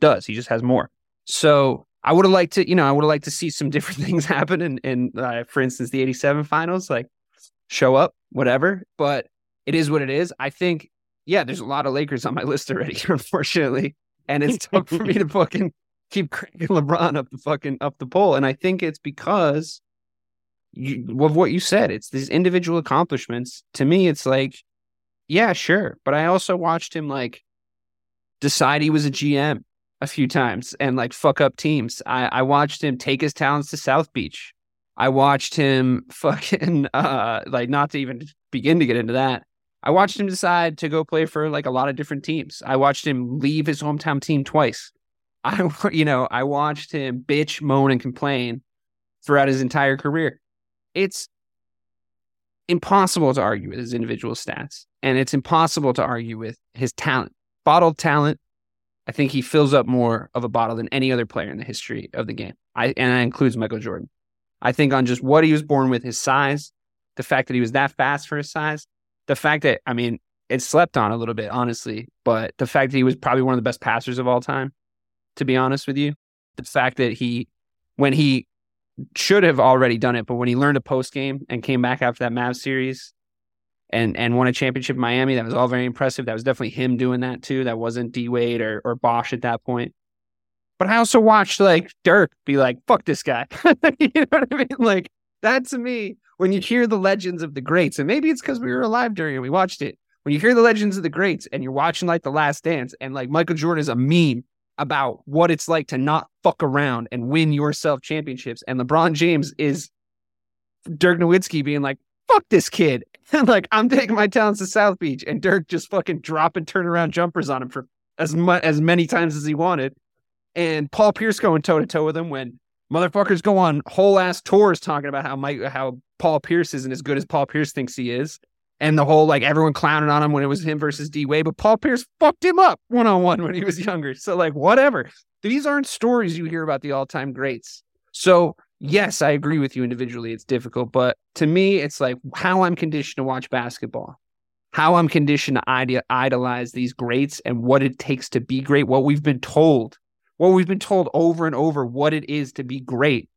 does. He just has more. So I would have liked to, see some different things happen in for instance, the 87 finals, like show up, whatever. But it is what it is. I think, yeah, there's a lot of Lakers on my list already, unfortunately. And it's tough for me to fucking keep cranking LeBron up the pole. And I think it's because of what you said. It's these individual accomplishments. To me, it's like, yeah, sure. But I also watched him like decide he was a GM a few times and like fuck up teams. I watched him take his talents to South Beach. I watched him fucking like not to even begin to get into that. I watched him decide to go play for like a lot of different teams. I watched him leave his hometown team twice. I watched him bitch, moan, and complain throughout his entire career. It's impossible to argue with his individual stats, and it's impossible to argue with his talent. Bottled talent, I think he fills up more of a bottle than any other player in the history of the game. And that includes Michael Jordan. I think on just what he was born with, his size, the fact that he was that fast for his size, the fact that, I mean, it slept on a little bit, honestly, but the fact that he was probably one of the best passers of all time, to be honest with you, the fact that when he should have already done it, but when he learned a post game and came back after that Mavs series and won a championship in Miami, that was all very impressive. That was definitely him doing that too. That wasn't D-Wade or Bosch at that point. But I also watched like Dirk be like, fuck this guy. You know what I mean? Like, that to me, when you hear the legends of the greats, and maybe it's because we were alive during it, we watched it. When you hear the legends of the greats and you're watching like The Last Dance and like Michael Jordan is a meme about what it's like to not fuck around and win yourself championships. And LeBron James is Dirk Nowitzki being like, fuck this kid. And like, I'm taking my talents to South Beach, and Dirk just fucking dropping turnaround jumpers on him for as many times as he wanted. And Paul Pierce going toe to toe with him when motherfuckers go on whole ass tours talking about how Paul Pierce isn't as good as Paul Pierce thinks he is. and the whole, like, everyone clowning on him when it was him versus D-Wade, but Paul Pierce fucked him up one-on-one when he was younger. So, like, whatever. These aren't stories you hear about the all-time greats. So, yes, I agree with you individually. It's difficult, but to me, it's like how I'm conditioned to watch basketball, how I'm conditioned to idolize these greats and what it takes to be great, what we've been told. What we've been told over and over, what it is to be great.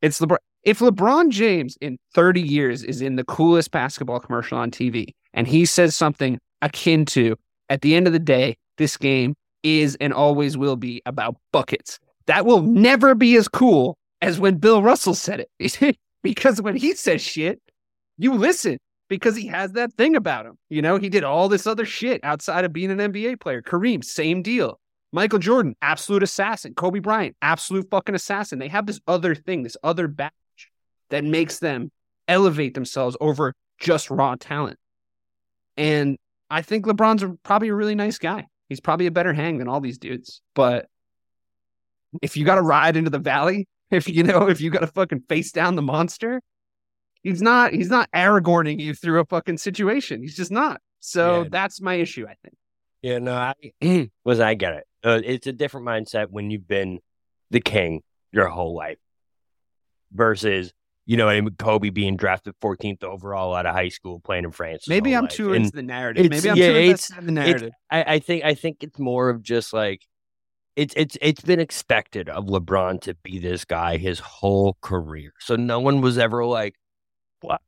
It's LeBron. If LeBron James in 30 years is in the coolest basketball commercial on TV and he says something akin to, at the end of the day, this game is and always will be about buckets, that will never be as cool as when Bill Russell said it. Because when he says shit, you listen. Because he has that thing about him. You know, he did all this other shit outside of being an NBA player. Kareem, same deal. Michael Jordan, absolute assassin. Kobe Bryant, absolute fucking assassin. They have this other thing, this other badge that makes them elevate themselves over just raw talent. And I think LeBron's probably a really nice guy. He's probably a better hang than all these dudes. But if you got to ride into the valley, if you got to fucking face down the monster, He's not Aragorning you through a fucking situation. He's just not. So yeah. That's my issue, I think. Yeah, no, I get it. It's a different mindset when you've been the king your whole life versus, you know, Kobe being drafted 14th overall out of high school playing in France. Maybe I'm too into the narrative. Maybe I'm too into the narrative. I think it's more of just like it's been expected of LeBron to be this guy his whole career. So no one was ever like, what?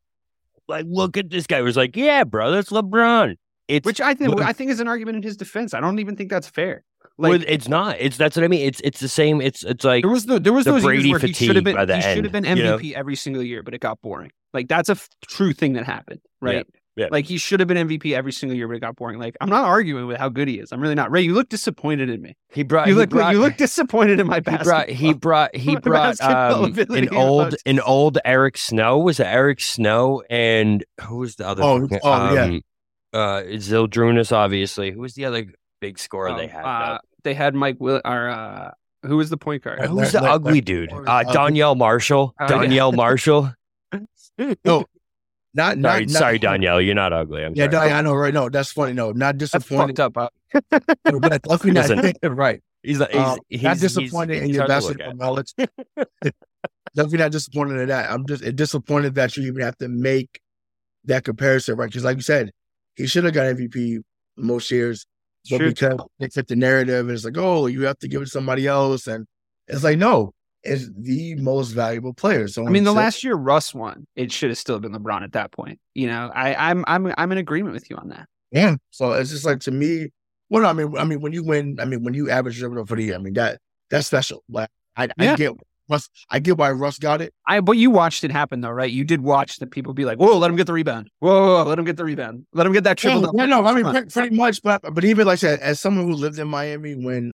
Like, look at this guy. It was like, yeah, bro, that's LeBron. Which I think is an argument in his defense. I don't even think that's fair. Like, well, it's not. That's what I mean. It's the same. It's like there was those Brady years where he should have been MVP, you know, every single year, but it got boring. Like that's a true thing that happened, right? Yeah. Like he should have been MVP every single year, but it got boring. Like I'm not arguing with how good he is. I'm really not. Ray, you look disappointed in me. You look disappointed in my basketball. He brought an old Eric Snow. Was it Eric Snow and who was the other? Zildrunas, obviously. Who was the other big scorer they had? They had Mike Will. Who was the point guard? Who's the ugly dude? Donyell Marshall. Donyell Marshall. No. Sorry, Danielle, you're not ugly. Sorry. I know, right? No, that's funny. No, not disappointed. That's fucked up. But luckily, not right. He's not disappointed in your basketball knowledge. Definitely not disappointed in that. I'm just disappointed that you even have to make that comparison, right? Because, like you said, he should have got MVP most years, but because they fit the narrative, and it's like, oh, you have to give it to somebody else, and it's like, no. Is the most valuable player. So I mean, the last year Russ won, it should have still been LeBron at that point. You know, I'm in agreement with you on that. Yeah. So it's just like to me. Well, I mean, when you win, I mean, when you average over for the year, I mean that's special. Like I get why Russ got it. But you watched it happen though, right? You did watch the people be like, "Whoa, let him get the rebound. Whoa, let him get the rebound. Let him get that triple." Yeah, no, I mean pretty much. But even like I said, as someone who lived in Miami when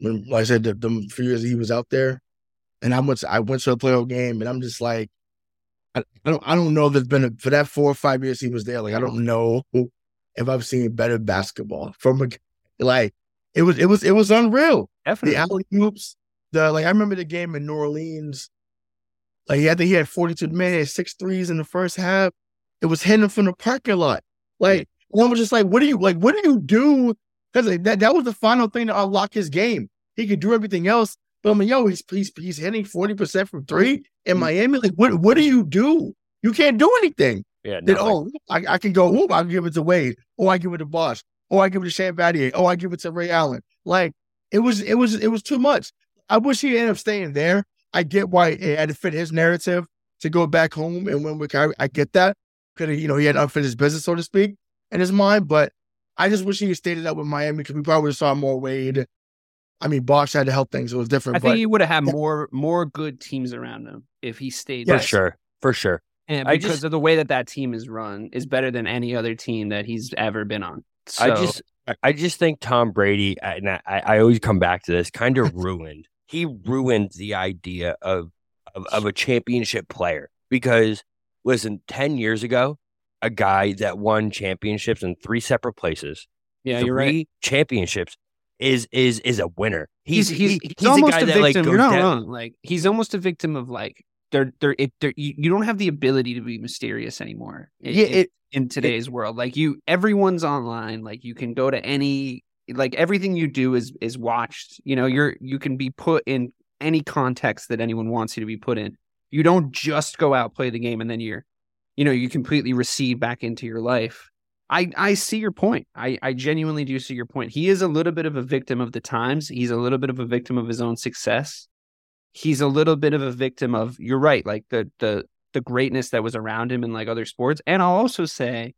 like I said the few years he was out there. And I went to a playoff game, and I'm just like, I don't know if there's been for that 4 or 5 years he was there. Like I don't know if I've seen better basketball from it was unreal. Definitely. The alley oops. I remember the game in New Orleans. Like he had 42 men, he had 6 threes in the first half. It was hitting from the parking lot. Like I was just like, what do you do? Because like, that was the final thing to unlock his game. He could do everything else. But I mean, yo, he's hitting 40% from three in Miami. Like, what do? You can't do anything. Yeah. Then I can go. I can give it to Wade, or I give it to Bosh, or I give it to Shane Battier, or I give it to Ray Allen. Like it was too much. I wish he ended up staying there. I get why it had to fit his narrative to go back home and win with Kyrie. I get that because you know he had unfinished business, so to speak, in his mind. But I just wish he had stayed it up with Miami because we probably saw more Wade. I mean, Bosh had to help things. It was different. I think he would have had more good teams around him if he stayed. For sure. And because of the way that team is run is better than any other team that he's ever been on. So. I just think Tom Brady, and I always come back to this, kind of ruined. He ruined the idea of a championship player because, listen, 10 years ago, a guy that won championships in 3 separate places. Yeah, you're right. 3 championships. Is a winner. He's almost a victim. You're not wrong. Like he's almost a victim of like you don't have the ability to be mysterious anymore in today's world. Like everyone's online. Like you can go to everything you do is watched. You know, you can be put in any context that anyone wants you to be put in. You don't just go out, play the game, and then you completely recede back into your life. I see your point. I genuinely do see your point. He is a little bit of a victim of the times. He's a little bit of a victim of his own success. He's a little bit of a victim of, you're right, like the greatness that was around him in like other sports. And I'll also say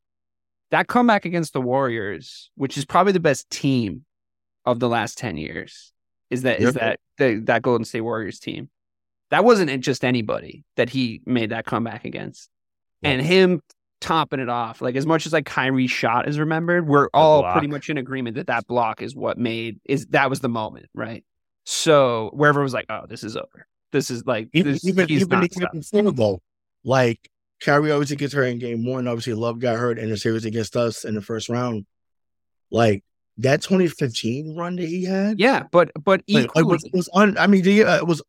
that comeback against the Warriors, which is probably the best team of the last 10 years, is that Golden State Warriors team. That wasn't just anybody that he made that comeback against. Yep. And him topping it off, like as much as like Kyrie's shot is remembered, we're all pretty much in agreement that block is what that was the moment, right? So wherever it was like, oh, this is over. This is like even Super Bowl, like Kyrie obviously gets hurt in Game 1. Obviously, Love got hurt in the series against us in the first round. Like that 2015 run that he had, yeah, but equally, it was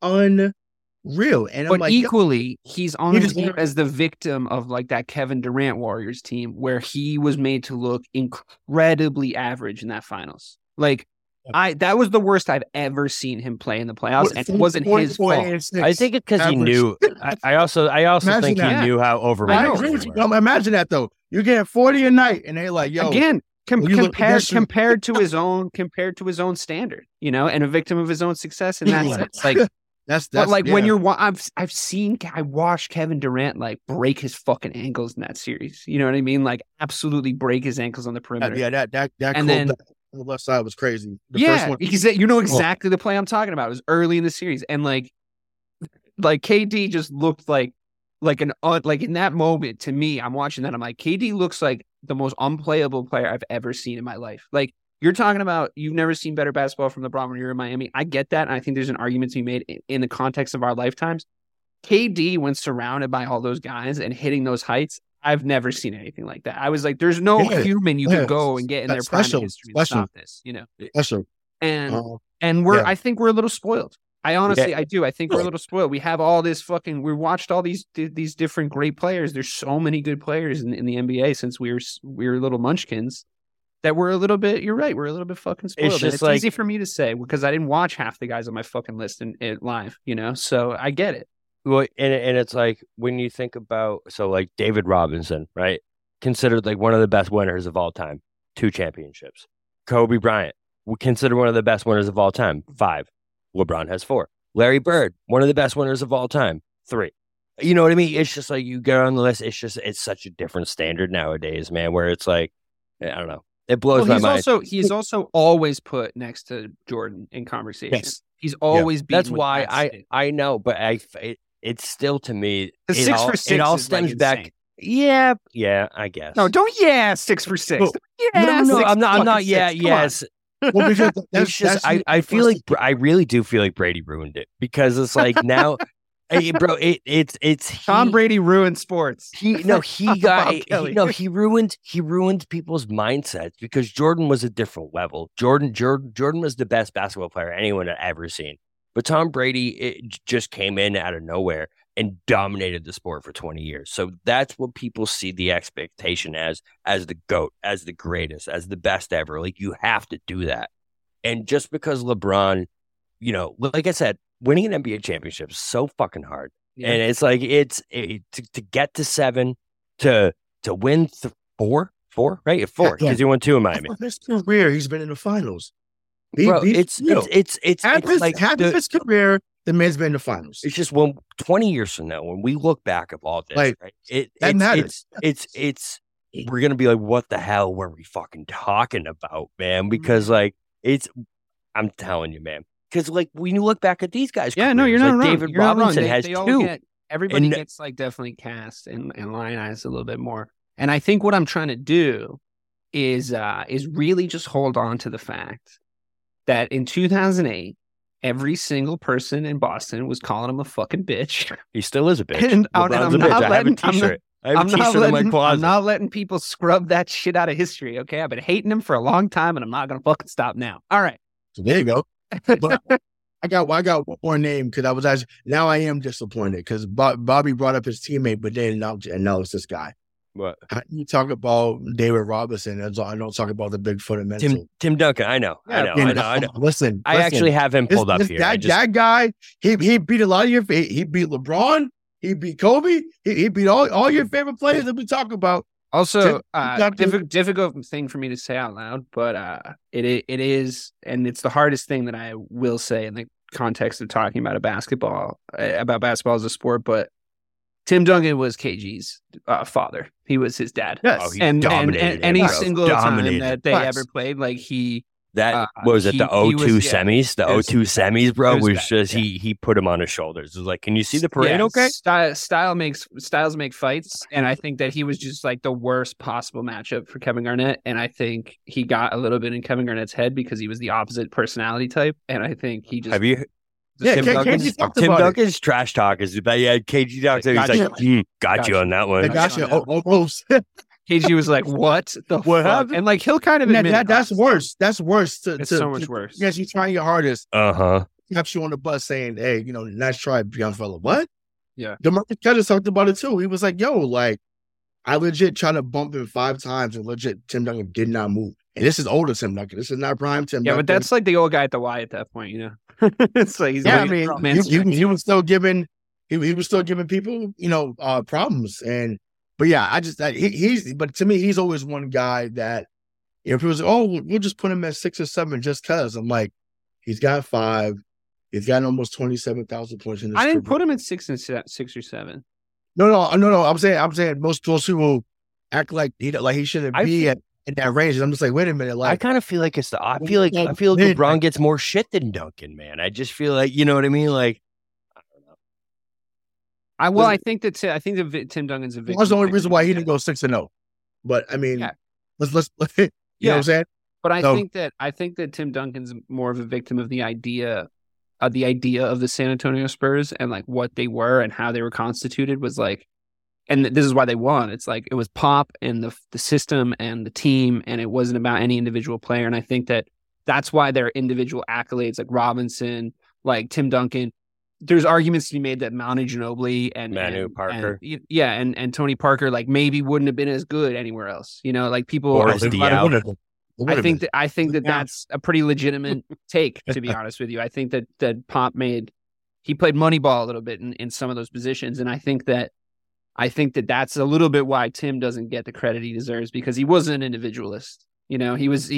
unreal. And but equally, he's on the team as the victim of like that Kevin Durant Warriors team where he was made to look incredibly average in that finals, like. That was the worst I've ever seen him play in the playoffs, and it wasn't his fault. I think it's because he knew. I also think he knew how overrated. Imagine that though. You're getting 40 a night, and they're like, "Yo." Again, compared to his own standard, you know, and a victim of his own success in that sense. Like when you're, I watched Kevin Durant like break his fucking ankles in that series. You know what I mean? Like absolutely break his ankles on the perimeter. Yeah, that and then. The left side was crazy. The first one, because you know exactly the play I'm talking about. It was early in the series, and like KD just looked like in that moment to me. I'm watching that. I'm like, KD looks like the most unplayable player I've ever seen in my life. Like you're talking about, you've never seen better basketball from LeBron when you're in Miami. I get that, and I think there's an argument to be made in the context of our lifetimes. KD, when surrounded by all those guys and hitting those heights, I've never seen anything like that. I was like, "There's no human you can go and get in their prime history to stop this," you know. Special. And I think we're a little spoiled. I honestly, I do. I think we're a little spoiled. We have all this fucking. We watched all these different great players. There's so many good players in the NBA since we were little munchkins. That we're a little bit. You're right. We're a little bit fucking spoiled. It's like, easy for me to say because I didn't watch half the guys on my fucking list in live, you know. So I get it. Well, and it's like when you think about like David Robinson, right? Considered like one of the best winners of all time, 2 championships. Kobe Bryant, considered one of the best winners of all time, 5. LeBron has 4. Larry Bird, one of the best winners of all time, 3. You know what I mean? It's just like you get on the list. It's such a different standard nowadays, man. Where it's like, I don't know, it blows my mind. He's also always put next to Jordan in conversation. Yes. He's always beaten. That's why I know, but it's still to me. The 6 for 6. It all stems back. Yeah. Yeah, I guess. No, don't. Yeah. 6 for 6. No. Yeah. No, I'm not. Yeah. Yes. Well, because I feel like I really do feel like Brady ruined it because it's like now, Tom Brady ruined sports. He ruined people's mindsets because Jordan was a different level. Jordan was the best basketball player anyone had ever seen. But Tom Brady just came in out of nowhere and dominated the sport for 20 years. So that's what people see the expectation as the GOAT, as the greatest, as the best ever. Like, you have to do that. And just because LeBron, you know, like I said, winning an NBA championship is so fucking hard. Yeah. And it's like, to get to 7, to win 4, right? 4, because he won 2 in Miami. His career, he's been in the finals. Bro, it's like half of his career, the man's been in the finals. It's just 20 years from now, when we look back of all this, like, right? That matters. It's we're gonna be like, what the hell were we fucking talking about, man? Because like I'm telling you, man. Because like when you look back at these guys, yeah, careers, no, you're not like wrong. David you're Robinson not wrong. Has two. Everybody gets like definitely cast and lionized a little bit more. And I think what I'm trying to do is really just hold on to the fact that in 2008, every single person in Boston was calling him a fucking bitch. He still is a bitch. And I'm not letting people scrub that shit out of history, okay? I've been hating him for a long time, and I'm not going to fucking stop now. All right. So there you go. But I got one more name because I was actually, now I am disappointed because Bobby brought up his teammate, but they didn't acknowledge this guy. What? You talk about David Robinson. I don't talk about the big fundamental. Tim Duncan. I know. Listen, I actually have him pulled up here. That guy, he beat a lot of your. He beat LeBron. He beat Kobe. He beat all your favorite players that we talk about. Also, difficult thing for me to say out loud, but it is, and it's the hardest thing that I will say in the context of talking about basketball as a sport. But Tim Duncan was KG's father. He was his dad. Yes. Oh, he dominated. And any single time that they ever played, like he... the 0-2 semis? The 0-2 semis, bro, was just he put him on his shoulders. It was like, can you see the parade okay? Styles make fights, and I think that he was just like the worst possible matchup for Kevin Garnett, and I think he got a little bit in Kevin Garnett's head because he was the opposite personality type, and I think he just... Tim Duncan's trash talk is about KG talks. He's like, got you on that one. Almost. KG was like, what the fuck? Happened? And like, he'll kind of admit that's worse. That's worse. It's so much worse. Yes, you're trying your hardest. Uh-huh. Taps you on the bus saying, hey, nice try, young fella. What? Yeah. DeMarcus Cousins talked about it too. He was like, yo, like, I legit tried to bump him 5 times and legit Tim Duncan did not move. And this is older Tim Duncan. This is not prime Tim Duncan. Yeah, but that's like the old guy at the Y at that point, it's like he's he was still giving people problems, and but yeah, I just he's but to me he's always one guy that if it was we'll just put him at 6 or 7 just cause I'm like he's got 5, he's got almost 27,000 points in this. I didn't put him at 6 or 7. No. I'm saying most people act like he shouldn't be at. In that range, I'm just like, wait a minute. Like, I kind of feel like it's the. I feel like LeBron gets more shit than Duncan, man. I just feel like, you know what I mean. Like, I don't know. I think that Tim Duncan's a victim. Well, that's the only reason why he didn't go 6-0. But I mean, let's you know what I'm saying. But I think that Tim Duncan's more of a victim of the idea of the San Antonio Spurs and like what they were and how they were constituted was like. And this is why they won. It's like it was Pop and the system and the team, and it wasn't about any individual player. And I think that that's why their individual accolades, like Robinson, like Tim Duncan, there's arguments to be made that Manu Ginobili and Parker, and Tony Parker, like maybe wouldn't have been as good anywhere else. Like people. I think that's a pretty legitimate take, to be honest with you. I think that Pop he played Moneyball a little bit in some of those positions, and I think that that's a little bit why Tim doesn't get the credit he deserves because he wasn't an individualist. He was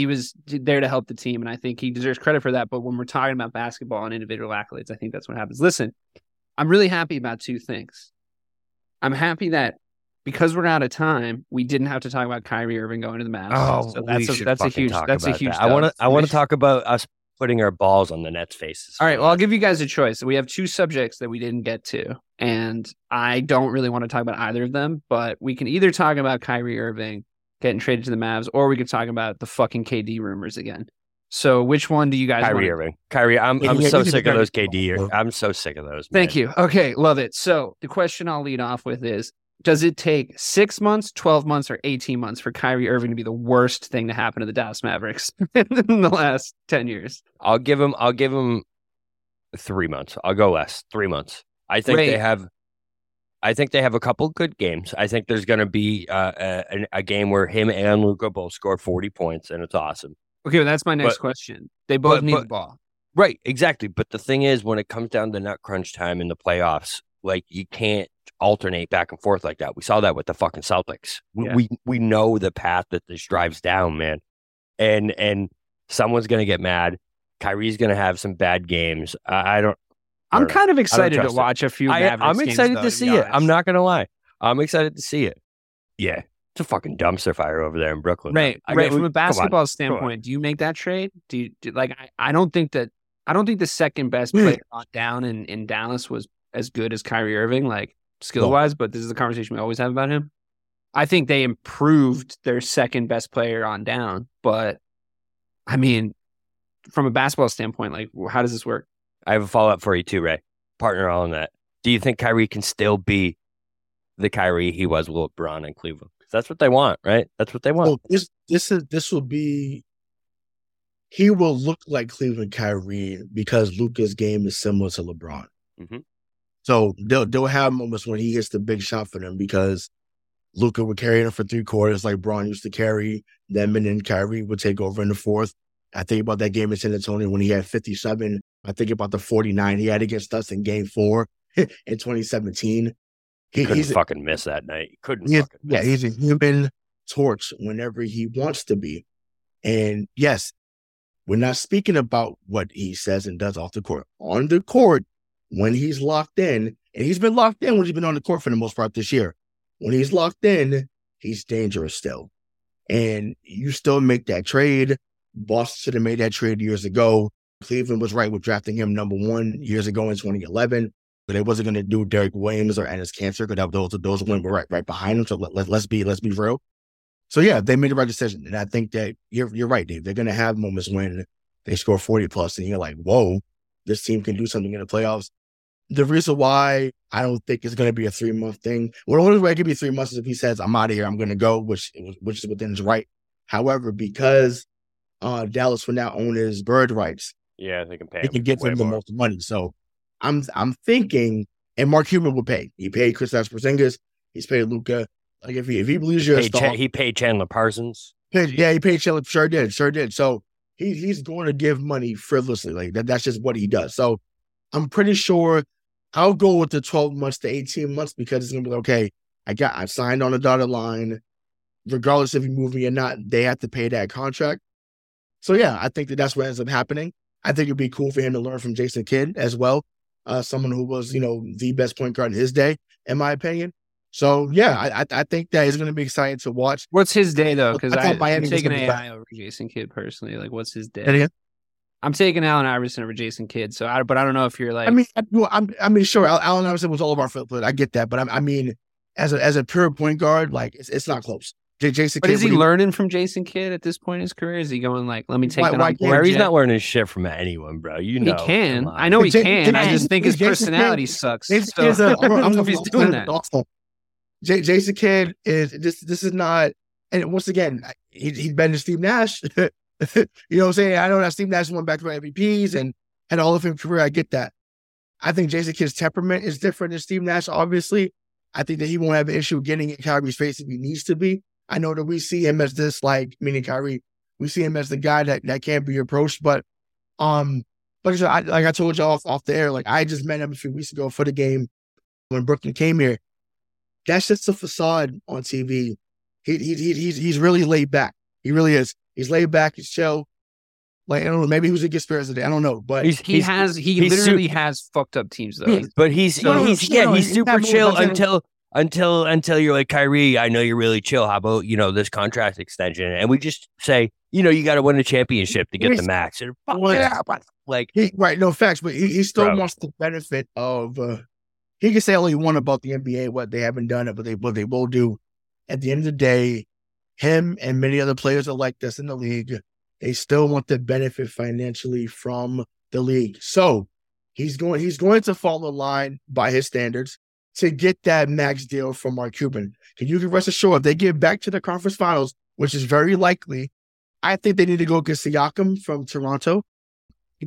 there to help the team, and I think he deserves credit for that. But when we're talking about basketball and individual accolades, I think that's what happens. Listen, I'm really happy about 2 things. I'm happy that because we're out of time, we didn't have to talk about Kyrie Irving going to the Mavs. Oh, so that's a huge. I want to talk about us putting our balls on the Nets' faces. All right, well, I'll give you guys a choice. We have 2 subjects that we didn't get to, and I don't really want to talk about either of them, but we can either talk about Kyrie Irving getting traded to the Mavs, or we could talk about the fucking KD rumors again. So which one do you guys want? Irving. Kyrie, I'm so sick of those KD. I'm so sick of those. Man. Thank you. Okay, love it. So the question I'll lead off with is, does it take 6 months, 12 months, or 18 months for Kyrie Irving to be the worst thing to happen to the Dallas Mavericks in the last 10 years? I'll give him 3 months. I'll go less. 3 months. I think they have a couple good games. I think there's going to be a game where him and Luka both score 40 points, and it's awesome. Okay, well, that's my next question. They both need the ball. Right, exactly. But the thing is, when it comes down to nut crunch time in the playoffs, like you can't alternate back and forth like that. We saw that with the fucking Celtics. We know the path that this drives down, man. And someone's going to get mad. Kyrie's going to have some bad games. I'm kind of excited to watch a few Mavericks games. I'm excited to see it. I'm not going to lie. I'm excited to see it. Yeah. It's a fucking dumpster fire over there in Brooklyn. Right. Right. From a basketball standpoint, do you make that trade? I don't think the second best player down in Dallas was as good as Kyrie Irving, like skill-wise, but this is the conversation we always have about him. I think they improved their second best player on down, but I mean, from a basketball standpoint, like how does this work? I have a follow-up for you too, Ray. Partner all on that. Do you think Kyrie can still be the Kyrie he was with LeBron in Cleveland? Because that's what they want, right? That's what they want. Well, this will be he will look like Cleveland Kyrie because Luka's game is similar to LeBron. Mm-hmm. So they'll have moments when he gets the big shot for them because Luka would carry him for three quarters like Bron used to carry them, and then Kyrie would take over in the fourth. I think about that game in San Antonio when he had 57. I think about the 49 he had against us in game 4 in 2017. He's fucking miss that night. Yeah, he's a human torch whenever he wants to be. And yes, we're not speaking about what he says and does off the court. On the court, when he's locked in, and he's been locked in when he's been on the court for the most part this year. When he's locked in, he's dangerous still. And you still make that trade. Boston should have made that trade years ago. Cleveland was right with drafting him number 1 years ago in 2011. But they wasn't going to do Derek Williams or Ennis Cancer because those women were right behind him. So let's be real. So yeah, they made the right decision. And I think that you're right, Dave. They're going to have moments when they score 40 plus and you're like, whoa, this team can do something in the playoffs. The reason why I don't think it's going to be a 3-month thing. Well, the only way it could be 3 months is if he says, I'm out of here, I'm going to go, which is within his right. However, because Dallas will now own his bird rights. Yeah, they can pay. They can get him the most money. So I'm thinking, and Mark Cuban will pay. He paid Kristaps Porzingis. He's paid Luka. Like if he believes you're a star, he paid Chandler Parsons. He paid Chandler. Sure did. So he's going to give money frivolously. Like that's just what he does. So I'm pretty sure I'll go with the 12 months to 18 months because it's going to be like, okay, I signed on a dotted line. Regardless if you move me or not, they have to pay that contract. So yeah, I think that's what ends up happening. I think it'd be cool for him to learn from Jason Kidd as well. Someone who was, the best point guard in his day, in my opinion. So yeah, I think that is going to be exciting to watch. What's his day though? Because I'm taking AI over Jason Kidd personally. Like, what's his day? I'm taking Allen Iverson over Jason Kidd. So, but I don't know if you're like. I mean, sure, Allen Iverson was all of our football. I get that, but I mean, as a pure point guard, like it's not close. Jason. But Kidd, is he learning from Jason Kidd at this point in his career? Is he going like, let me take that on board? He's not learning shit from anyone, bro. You know. He can. I know he can. I just think his personality sucks. So I don't know if he's doing that. Jason Kidd is this is not, and once again, he's been to Steve Nash. You know what I'm saying? I know that Steve Nash won back-to-back MVPs and had all of his career. I get that. I think Jason Kidd's temperament is different than Steve Nash, obviously. I think that he won't have an issue getting in Kyrie's face if he needs to be. I know that we see him as this, like, meaning Kyrie, we see him as the guy that can't be approached. But, like I told y'all off the air, like, I just met him a few weeks ago for the game when Brooklyn came here. That's just a facade on TV. He's really laid back. He really is. He's laid back. He's chill. Like, I don't know. Maybe he was a good spirit today. I don't know. But he literally has fucked up teams though. He's super chill until you're like, Kyrie, I know you're really chill. How about, this contract extension? And we just say, you got to win a championship to get the max. And no facts, but he still wants the benefit of, he can say all he wants about the NBA, what they haven't done, but they will do. At the end of the day, him and many other players are like this in the league. They still want to benefit financially from the league. So he's going to fall in line by his standards to get that max deal from Mark Cuban. And you can rest assured, if they get back to the conference finals, which is very likely, I think they need to go get Siakam from Toronto.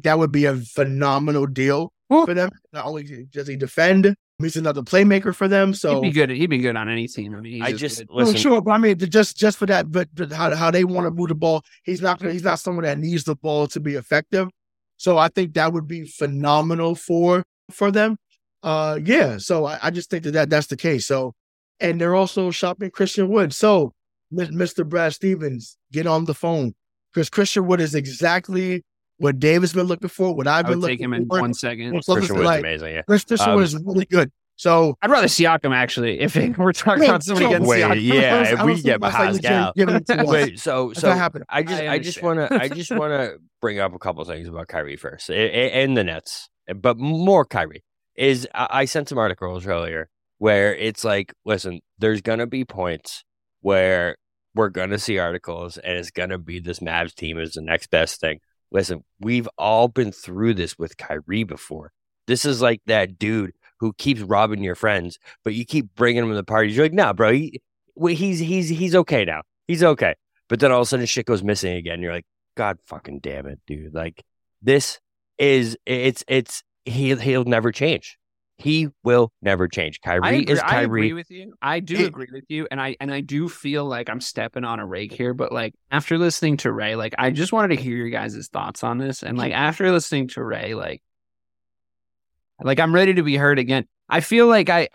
That would be a phenomenal deal for them. Not only does he defend, he's another playmaker for them. So he'd be good. He'd be good on any team. I mean, listen. Sure, but I mean, just for that. But how they want to move the ball, he's not someone that needs the ball to be effective. So I think that would be phenomenal for them. So I just think that that's the case. So, and they're also shopping Christian Wood. So, Mr. Brad Stevens, get on the phone because Christian Wood is exactly what Dave's been looking for, what I've been looking for. I would take him in 1 second. Christian Wood's amazing, yeah. Christian Wood is really good. So I'd rather Siakam, actually, if we're talking about somebody getting Siakam. Yeah, we get Pascal. Wait, so I just want to bring up a couple things about Kyrie first and the Nets, but more Kyrie. Is I sent some articles earlier where it's like, listen, there's going to be points where we're going to see articles and it's going to be this Mavs team is the next best thing. Listen, we've all been through this with Kyrie before. This is like that dude who keeps robbing your friends, but you keep bringing him to the parties. You're like, nah, bro, he's okay now. He's okay. But then all of a sudden shit goes missing again. You're like, God fucking damn it, dude. Like, this is, it's, he'll never change. He will never change. Kyrie is Kyrie. I agree with you. I do agree with you. And I do feel like I'm stepping on a rake here. But, like, after listening to Ray, like, I just wanted to hear your guys' thoughts on this. And, like, after listening to Ray, like I'm ready to be heard again. I feel like I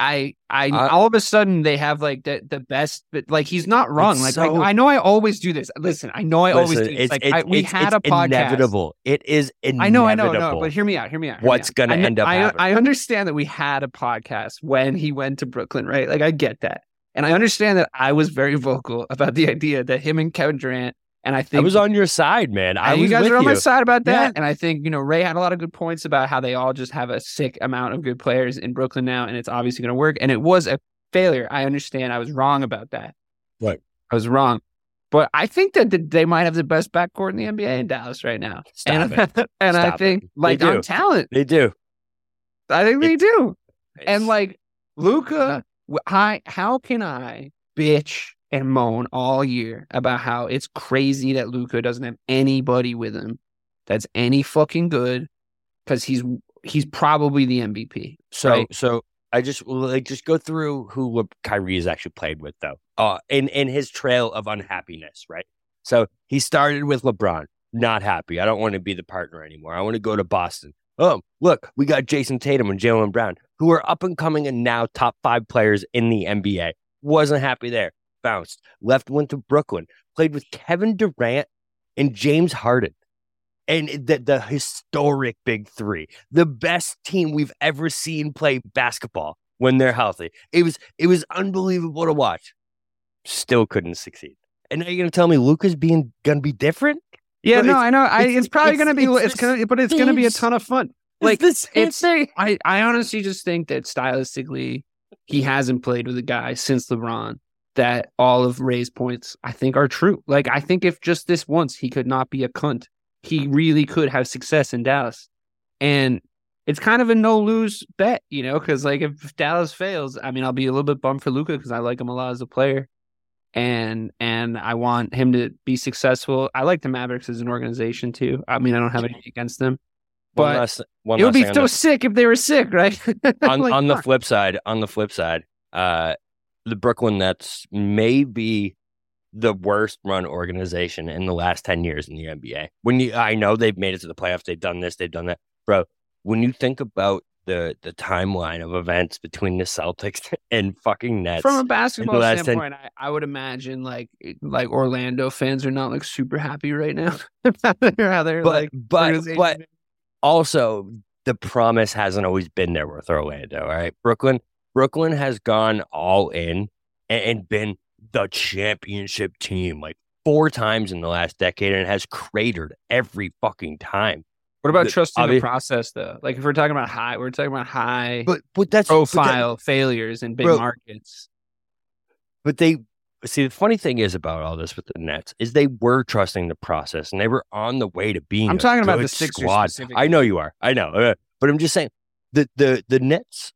all of a sudden they have, like, the best, but, like, he's not wrong. Like, so, I know I always do this. Listen, I know I always do this. It's, like, we had a podcast. Inevitable. It is inevitable. I know. No, but hear me out. What's going to end up happening? I understand that we had a podcast when he went to Brooklyn, right? Like, I get that. And I understand that I was very vocal about the idea that him and Kevin Durant, and I think I was on your side, man. You guys are on my side about that. Yeah. And I think, you know, Ray had a lot of good points about how they all just have a sick amount of good players in Brooklyn now, and it's obviously going to work. And it was a failure. I understand. I was wrong about that. Right. I was wrong. But I think that they might have the best backcourt in the NBA in Dallas right now. I think on talent. They do. I think they do. Nice. And, like, Luka, how can I bitch and moan all year about how it's crazy that Luka doesn't have anybody with him that's any fucking good, because he's probably the MVP. So, right? So I just go through who Kyrie has actually played with, though, in his trail of unhappiness, right? So he started with LeBron, not happy. I don't want to be the partner anymore. I want to go to Boston. Oh, look, we got Jason Tatum and Jaylen Brown, who are up and coming and now top 5 players in the NBA. Wasn't happy there. Bounced, left, went to Brooklyn, played with Kevin Durant and James Harden, and the historic Big Three, the best team we've ever seen play basketball when they're healthy. It was unbelievable to watch. Still couldn't succeed. And now you're gonna tell me Luka's gonna be different? Yeah, but no, I know. It's gonna be a ton of fun. Like, I honestly just think that stylistically, he hasn't played with a guy since LeBron that all of Ray's points, I think, are true. Like, I think if just this once he could not be a cunt, he really could have success in Dallas. And it's kind of a no-lose bet, you know, because, like, if Dallas fails, I mean, I'll be a little bit bummed for Luka because I like him a lot as a player. And I want him to be successful. I like the Mavericks as an organization, too. I mean, I don't have anything against them. But it would be so sick if they were sick, right? On the flip side, the Brooklyn Nets may be the worst run organization in the last 10 years in the NBA. I know they've made it to the playoffs. They've done this. They've done that. Bro, when you think about the timeline of events between the Celtics and fucking Nets. From a basketball standpoint, I would imagine like Orlando fans are not, like, super happy right now about but also the promise hasn't always been there with Orlando. All right. Brooklyn has gone all in and been the championship team like 4 times in the last decade, and has cratered every fucking time. What about trusting the process, though? Like, if we're talking about high but that's, profile but that, failures in big markets. But they see, the funny thing is about all this with the Nets is they were trusting the process, and they were on the way to being. I'm talking about the Sixers squad. I know you are. I know, but I'm just saying the Nets.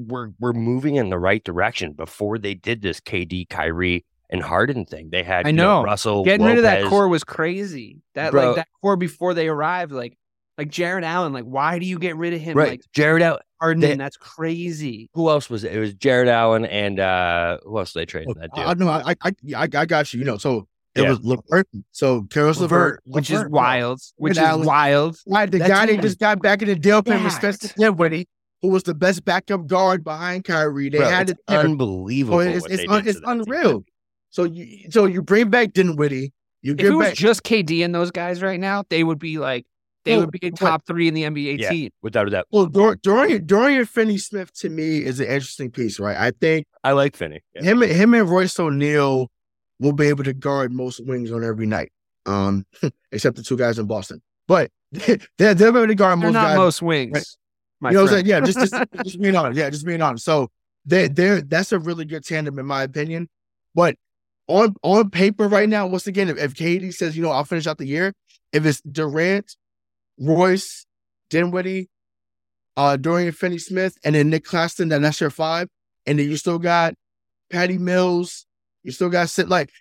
We're moving in the right direction before they did this KD, Kyrie, and Harden thing. They had Russell getting Lopez. Rid of that core was crazy. That core before they arrived, like Jared Allen. Like, why do you get rid of him? Right, like, Jared Allen, Harden. That's crazy. Who else was it? It was Jared Allen and who else did they trade in that deal? I got you. You know, so it was LeVert. So Caris LeVert, which is wild. Why the guy they just got back in the deal payment with Spencer Dinwiddie, who was the best backup guard behind Kyrie. They had it unbelievable. It's unreal. So you bring back Dinwiddie. If it was just KD and those guys right now, they would be like a top 3 in the NBA team without a doubt. Well, Dorian Finney-Smith to me is an interesting piece, right? I think I like Finney. Yeah. Him and Royce O'Neal will be able to guard most wings on every night, except the 2 guys in Boston. But they're able to guard most guys. Not most wings. Right? You know what I'm saying? Yeah, just being honest. Yeah, just being honest. So that's a really good tandem in my opinion. But on paper right now, once again, if KD says, you know, I'll finish out the year, if it's Durant, Royce, Dinwiddie, Dorian Finney-Smith, and then Nick Claxton, then that's your 5. And then you still got Patty Mills. You still got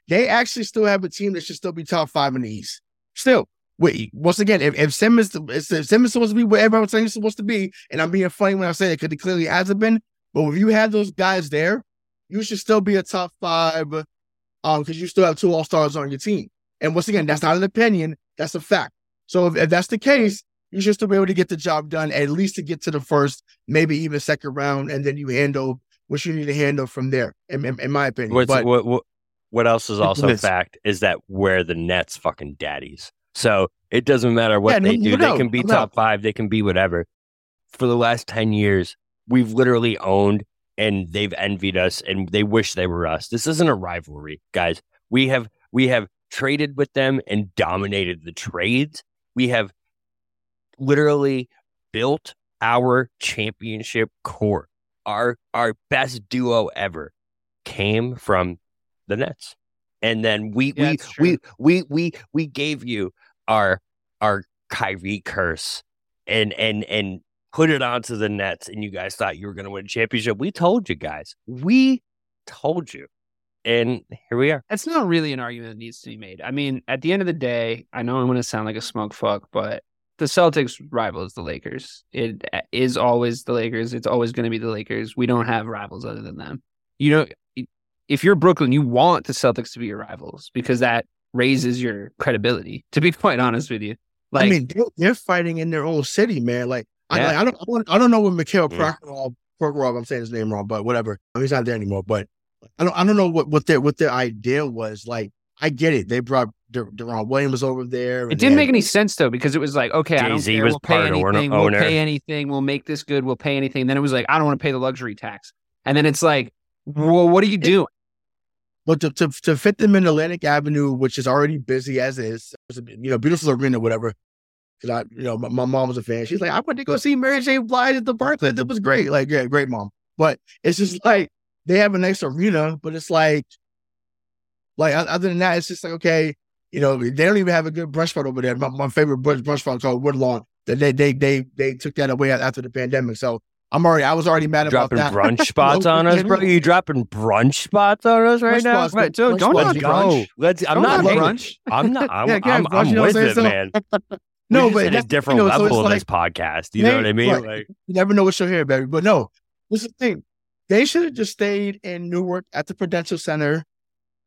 they actually still have a team that should still be top 5 in the East. still, wait, once again, if Simmons is supposed to be what everyone's saying he's supposed to be, and I'm being funny when I say it because he clearly hasn't been, but if you have those guys there, you should still be a top five because you still have two all-stars on your team. And once again, that's not an opinion. That's a fact. So if that's the case, you should still be able to get the job done, at least to get to the first, maybe even second round, and then you handle what you need to handle from there, in my opinion. What else is also a fact is that we're the Nets fucking daddies. So it doesn't matter what they do. They can be top five. They can be whatever. For the last 10 years, we've literally owned and they've envied us and they wish they were us. This isn't a rivalry, guys. We have traded with them and dominated the trades. We have literally built our championship core. Our best duo ever came from the Nets. And then we gave you our Kyrie curse and put it onto the Nets, and you guys thought you were going to win a championship. We told you guys. We told you. And here we are. That's not really an argument that needs to be made. I mean, at the end of the day, I know I'm going to sound like a smoke fuck, but the Celtics rivals the Lakers. It is always the Lakers. It's always going to be the Lakers. We don't have rivals other than them. You know, if you're Brooklyn, you want the Celtics to be your rivals because that raises your credibility, to be quite honest with you. Like, I mean, they're fighting in their own city, man. Like, yeah. I don't know what Mikhail Prokhorov, I'm saying his name wrong, but whatever. He's not there anymore. But I don't know what their idea was. Like, I get it. They brought Deron Williams over there. It didn't make any sense though, because it was like, okay, Jay-Z, I don't care. We'll pay anything. We'll pay anything. We'll make this good. We'll pay anything. And then it was like, I don't want to pay the luxury tax. And then it's like, well, what are you doing? But to fit them in Atlantic Avenue, which is already busy as is, it's a, you know, beautiful arena, whatever. Because I, you know, my mom was a fan. She's like, I went to go see Mary J. Blige at the Barclays. That was great. Like, yeah, great mom. But it's just like they have a nice arena, but it's like other than that, it's just like, okay, you know, they don't even have a good brunch spot over there. My favorite brunch spot called Woodlawn. They took that away after the pandemic. So. I was already mad about that. Dropping brunch spots on us, bro. You dropping brunch spots on us right now? Right, dude, don't let go. I'm not. I'm with it, man. No, but at a different level of this podcast. You know what I mean? Like, you never know what you'll hear, baby. But no, this is the thing. They should have just stayed in Newark at the Prudential Center,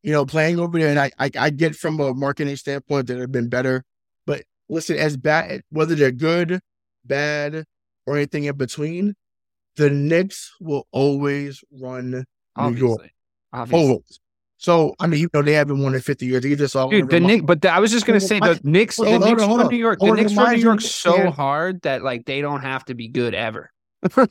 you know, playing over there. And I get from a marketing standpoint that have been better. But listen, as bad whether they're good, bad, or anything in between. The Knicks will always run New York. Obviously. Always. So, I mean, you know, they haven't won in 50 years either. So dude, I was just going to say, the Knicks run New York. The Knicks run New York so hard that, like, they don't have to be good ever.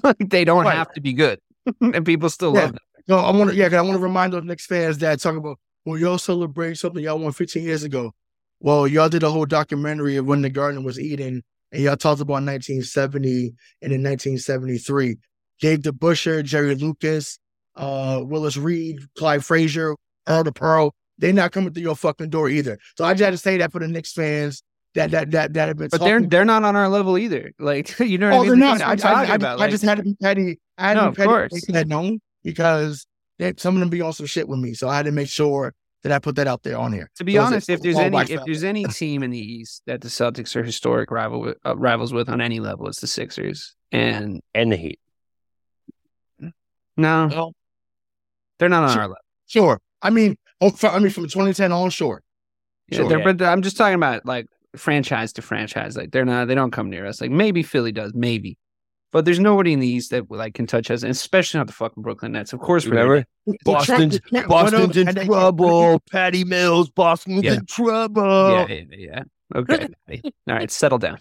Like, they don't have to be good. And people still love them. No, I want to remind those Knicks fans that talking about, well, y'all celebrate something y'all won 15 years ago. Well, y'all did a whole documentary of when the Garden was eaten, and y'all talked about 1970 and in 1973. Dave DeBusschere, Jerry Lucas, Willis Reed, Clyde Frazier, Earl the Pearl, they're not coming through your fucking door either. So I just had to say that for the Knicks fans that have been. But they're not on our level either. Like, you know what I mean? They're not. I just had to be petty. I had to be petty to make that known because some of them be on some shit with me. So I had to make sure that I put that out there on here. To be honest, if there's any team in the East that the Celtics are historic rivals with on any level, it's the Sixers and the Heat. No, well, they're not on our level. Sure, I mean, from 2010 on, sure. Yeah, sure. But I'm just talking about like franchise to franchise. Like they're not, they don't come near us. Like maybe Philly does, maybe, but there's nobody in the East that like can touch us, and especially not the fucking Brooklyn Nets. Of course, remember Boston's in trouble. Patty Mills, Boston's in trouble. Yeah. Okay, all right, settle down.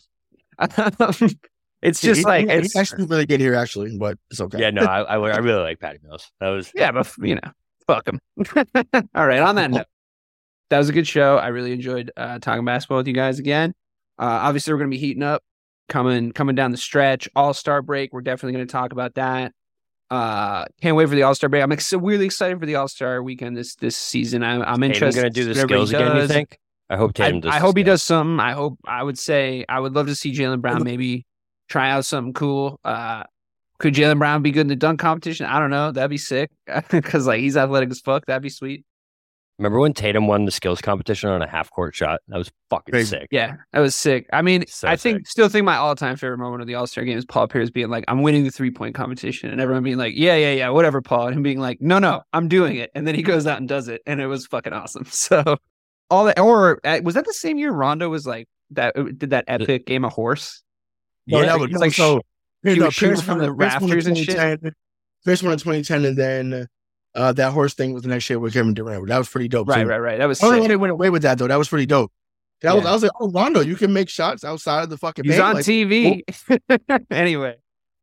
It's just it's actually really good here, actually, but it's okay. Yeah, no, I really like Patty Mills. That was but you know, fuck him. All right, on that note, that was a good show. I really enjoyed talking basketball with you guys again. Obviously, we're going to be heating up, coming down the stretch. All-Star break, we're definitely going to talk about that. Can't wait for the All-Star break. I'm really excited for the All-Star weekend this season. I'm interested. Going to do the skills again? You think? I hope Tatum does. I hope he does some. I would love to see Jaylen Brown maybe try out something cool. Could Jaylen Brown be good in the dunk competition? I don't know. That'd be sick because like he's athletic as fuck. That'd be sweet. Remember when Tatum won the skills competition on a half-court shot? That was fucking sick. Yeah, that was sick. I mean, so I still think my all-time favorite moment of the All-Star game is Paul Pierce being like, I'm winning the three-point competition. And everyone being like, yeah, whatever, Paul. And him being like, no, I'm doing it. And then he goes out and does it. And it was fucking awesome. So all that, or was that the same year Rondo was like, that did that epic game of horse? Yeah, that was like, so he was shooting from the rafters and shit. First one in 2010 and then... that horse thing was the next year with Kevin Durant. That was pretty dope. Right. That was sick. I don't know why they went away with that, though. That was pretty dope. I was like, oh, Rondo, you can make shots outside of the fucking paint. He's on TV. Oh. Anyway,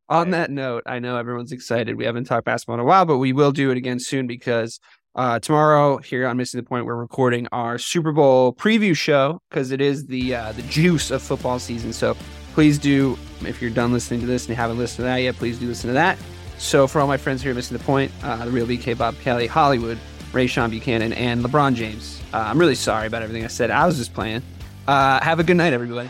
on that note, I know everyone's excited. We haven't talked basketball in a while, but we will do it again soon because tomorrow here on Missing the Point, we're recording our Super Bowl preview show because it is the juice of football season. So please do, if you're done listening to this and you haven't listened to that yet, please do listen to that. So for all my friends here Missing the Point, the real BK, Bob Kelly, Hollywood, Ray Sean Buchanan, and LeBron James, I'm really sorry about everything I said. I was just playing. Have a good night, everybody.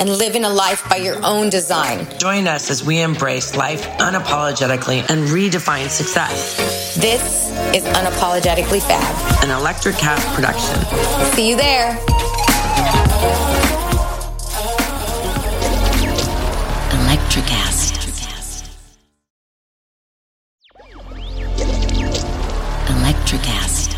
and living a life by your own design. Join us as we embrace life unapologetically and redefine success. This is Unapologetically Fab, an Electric Cast production. See you there. Electric Cast. Electric Cast.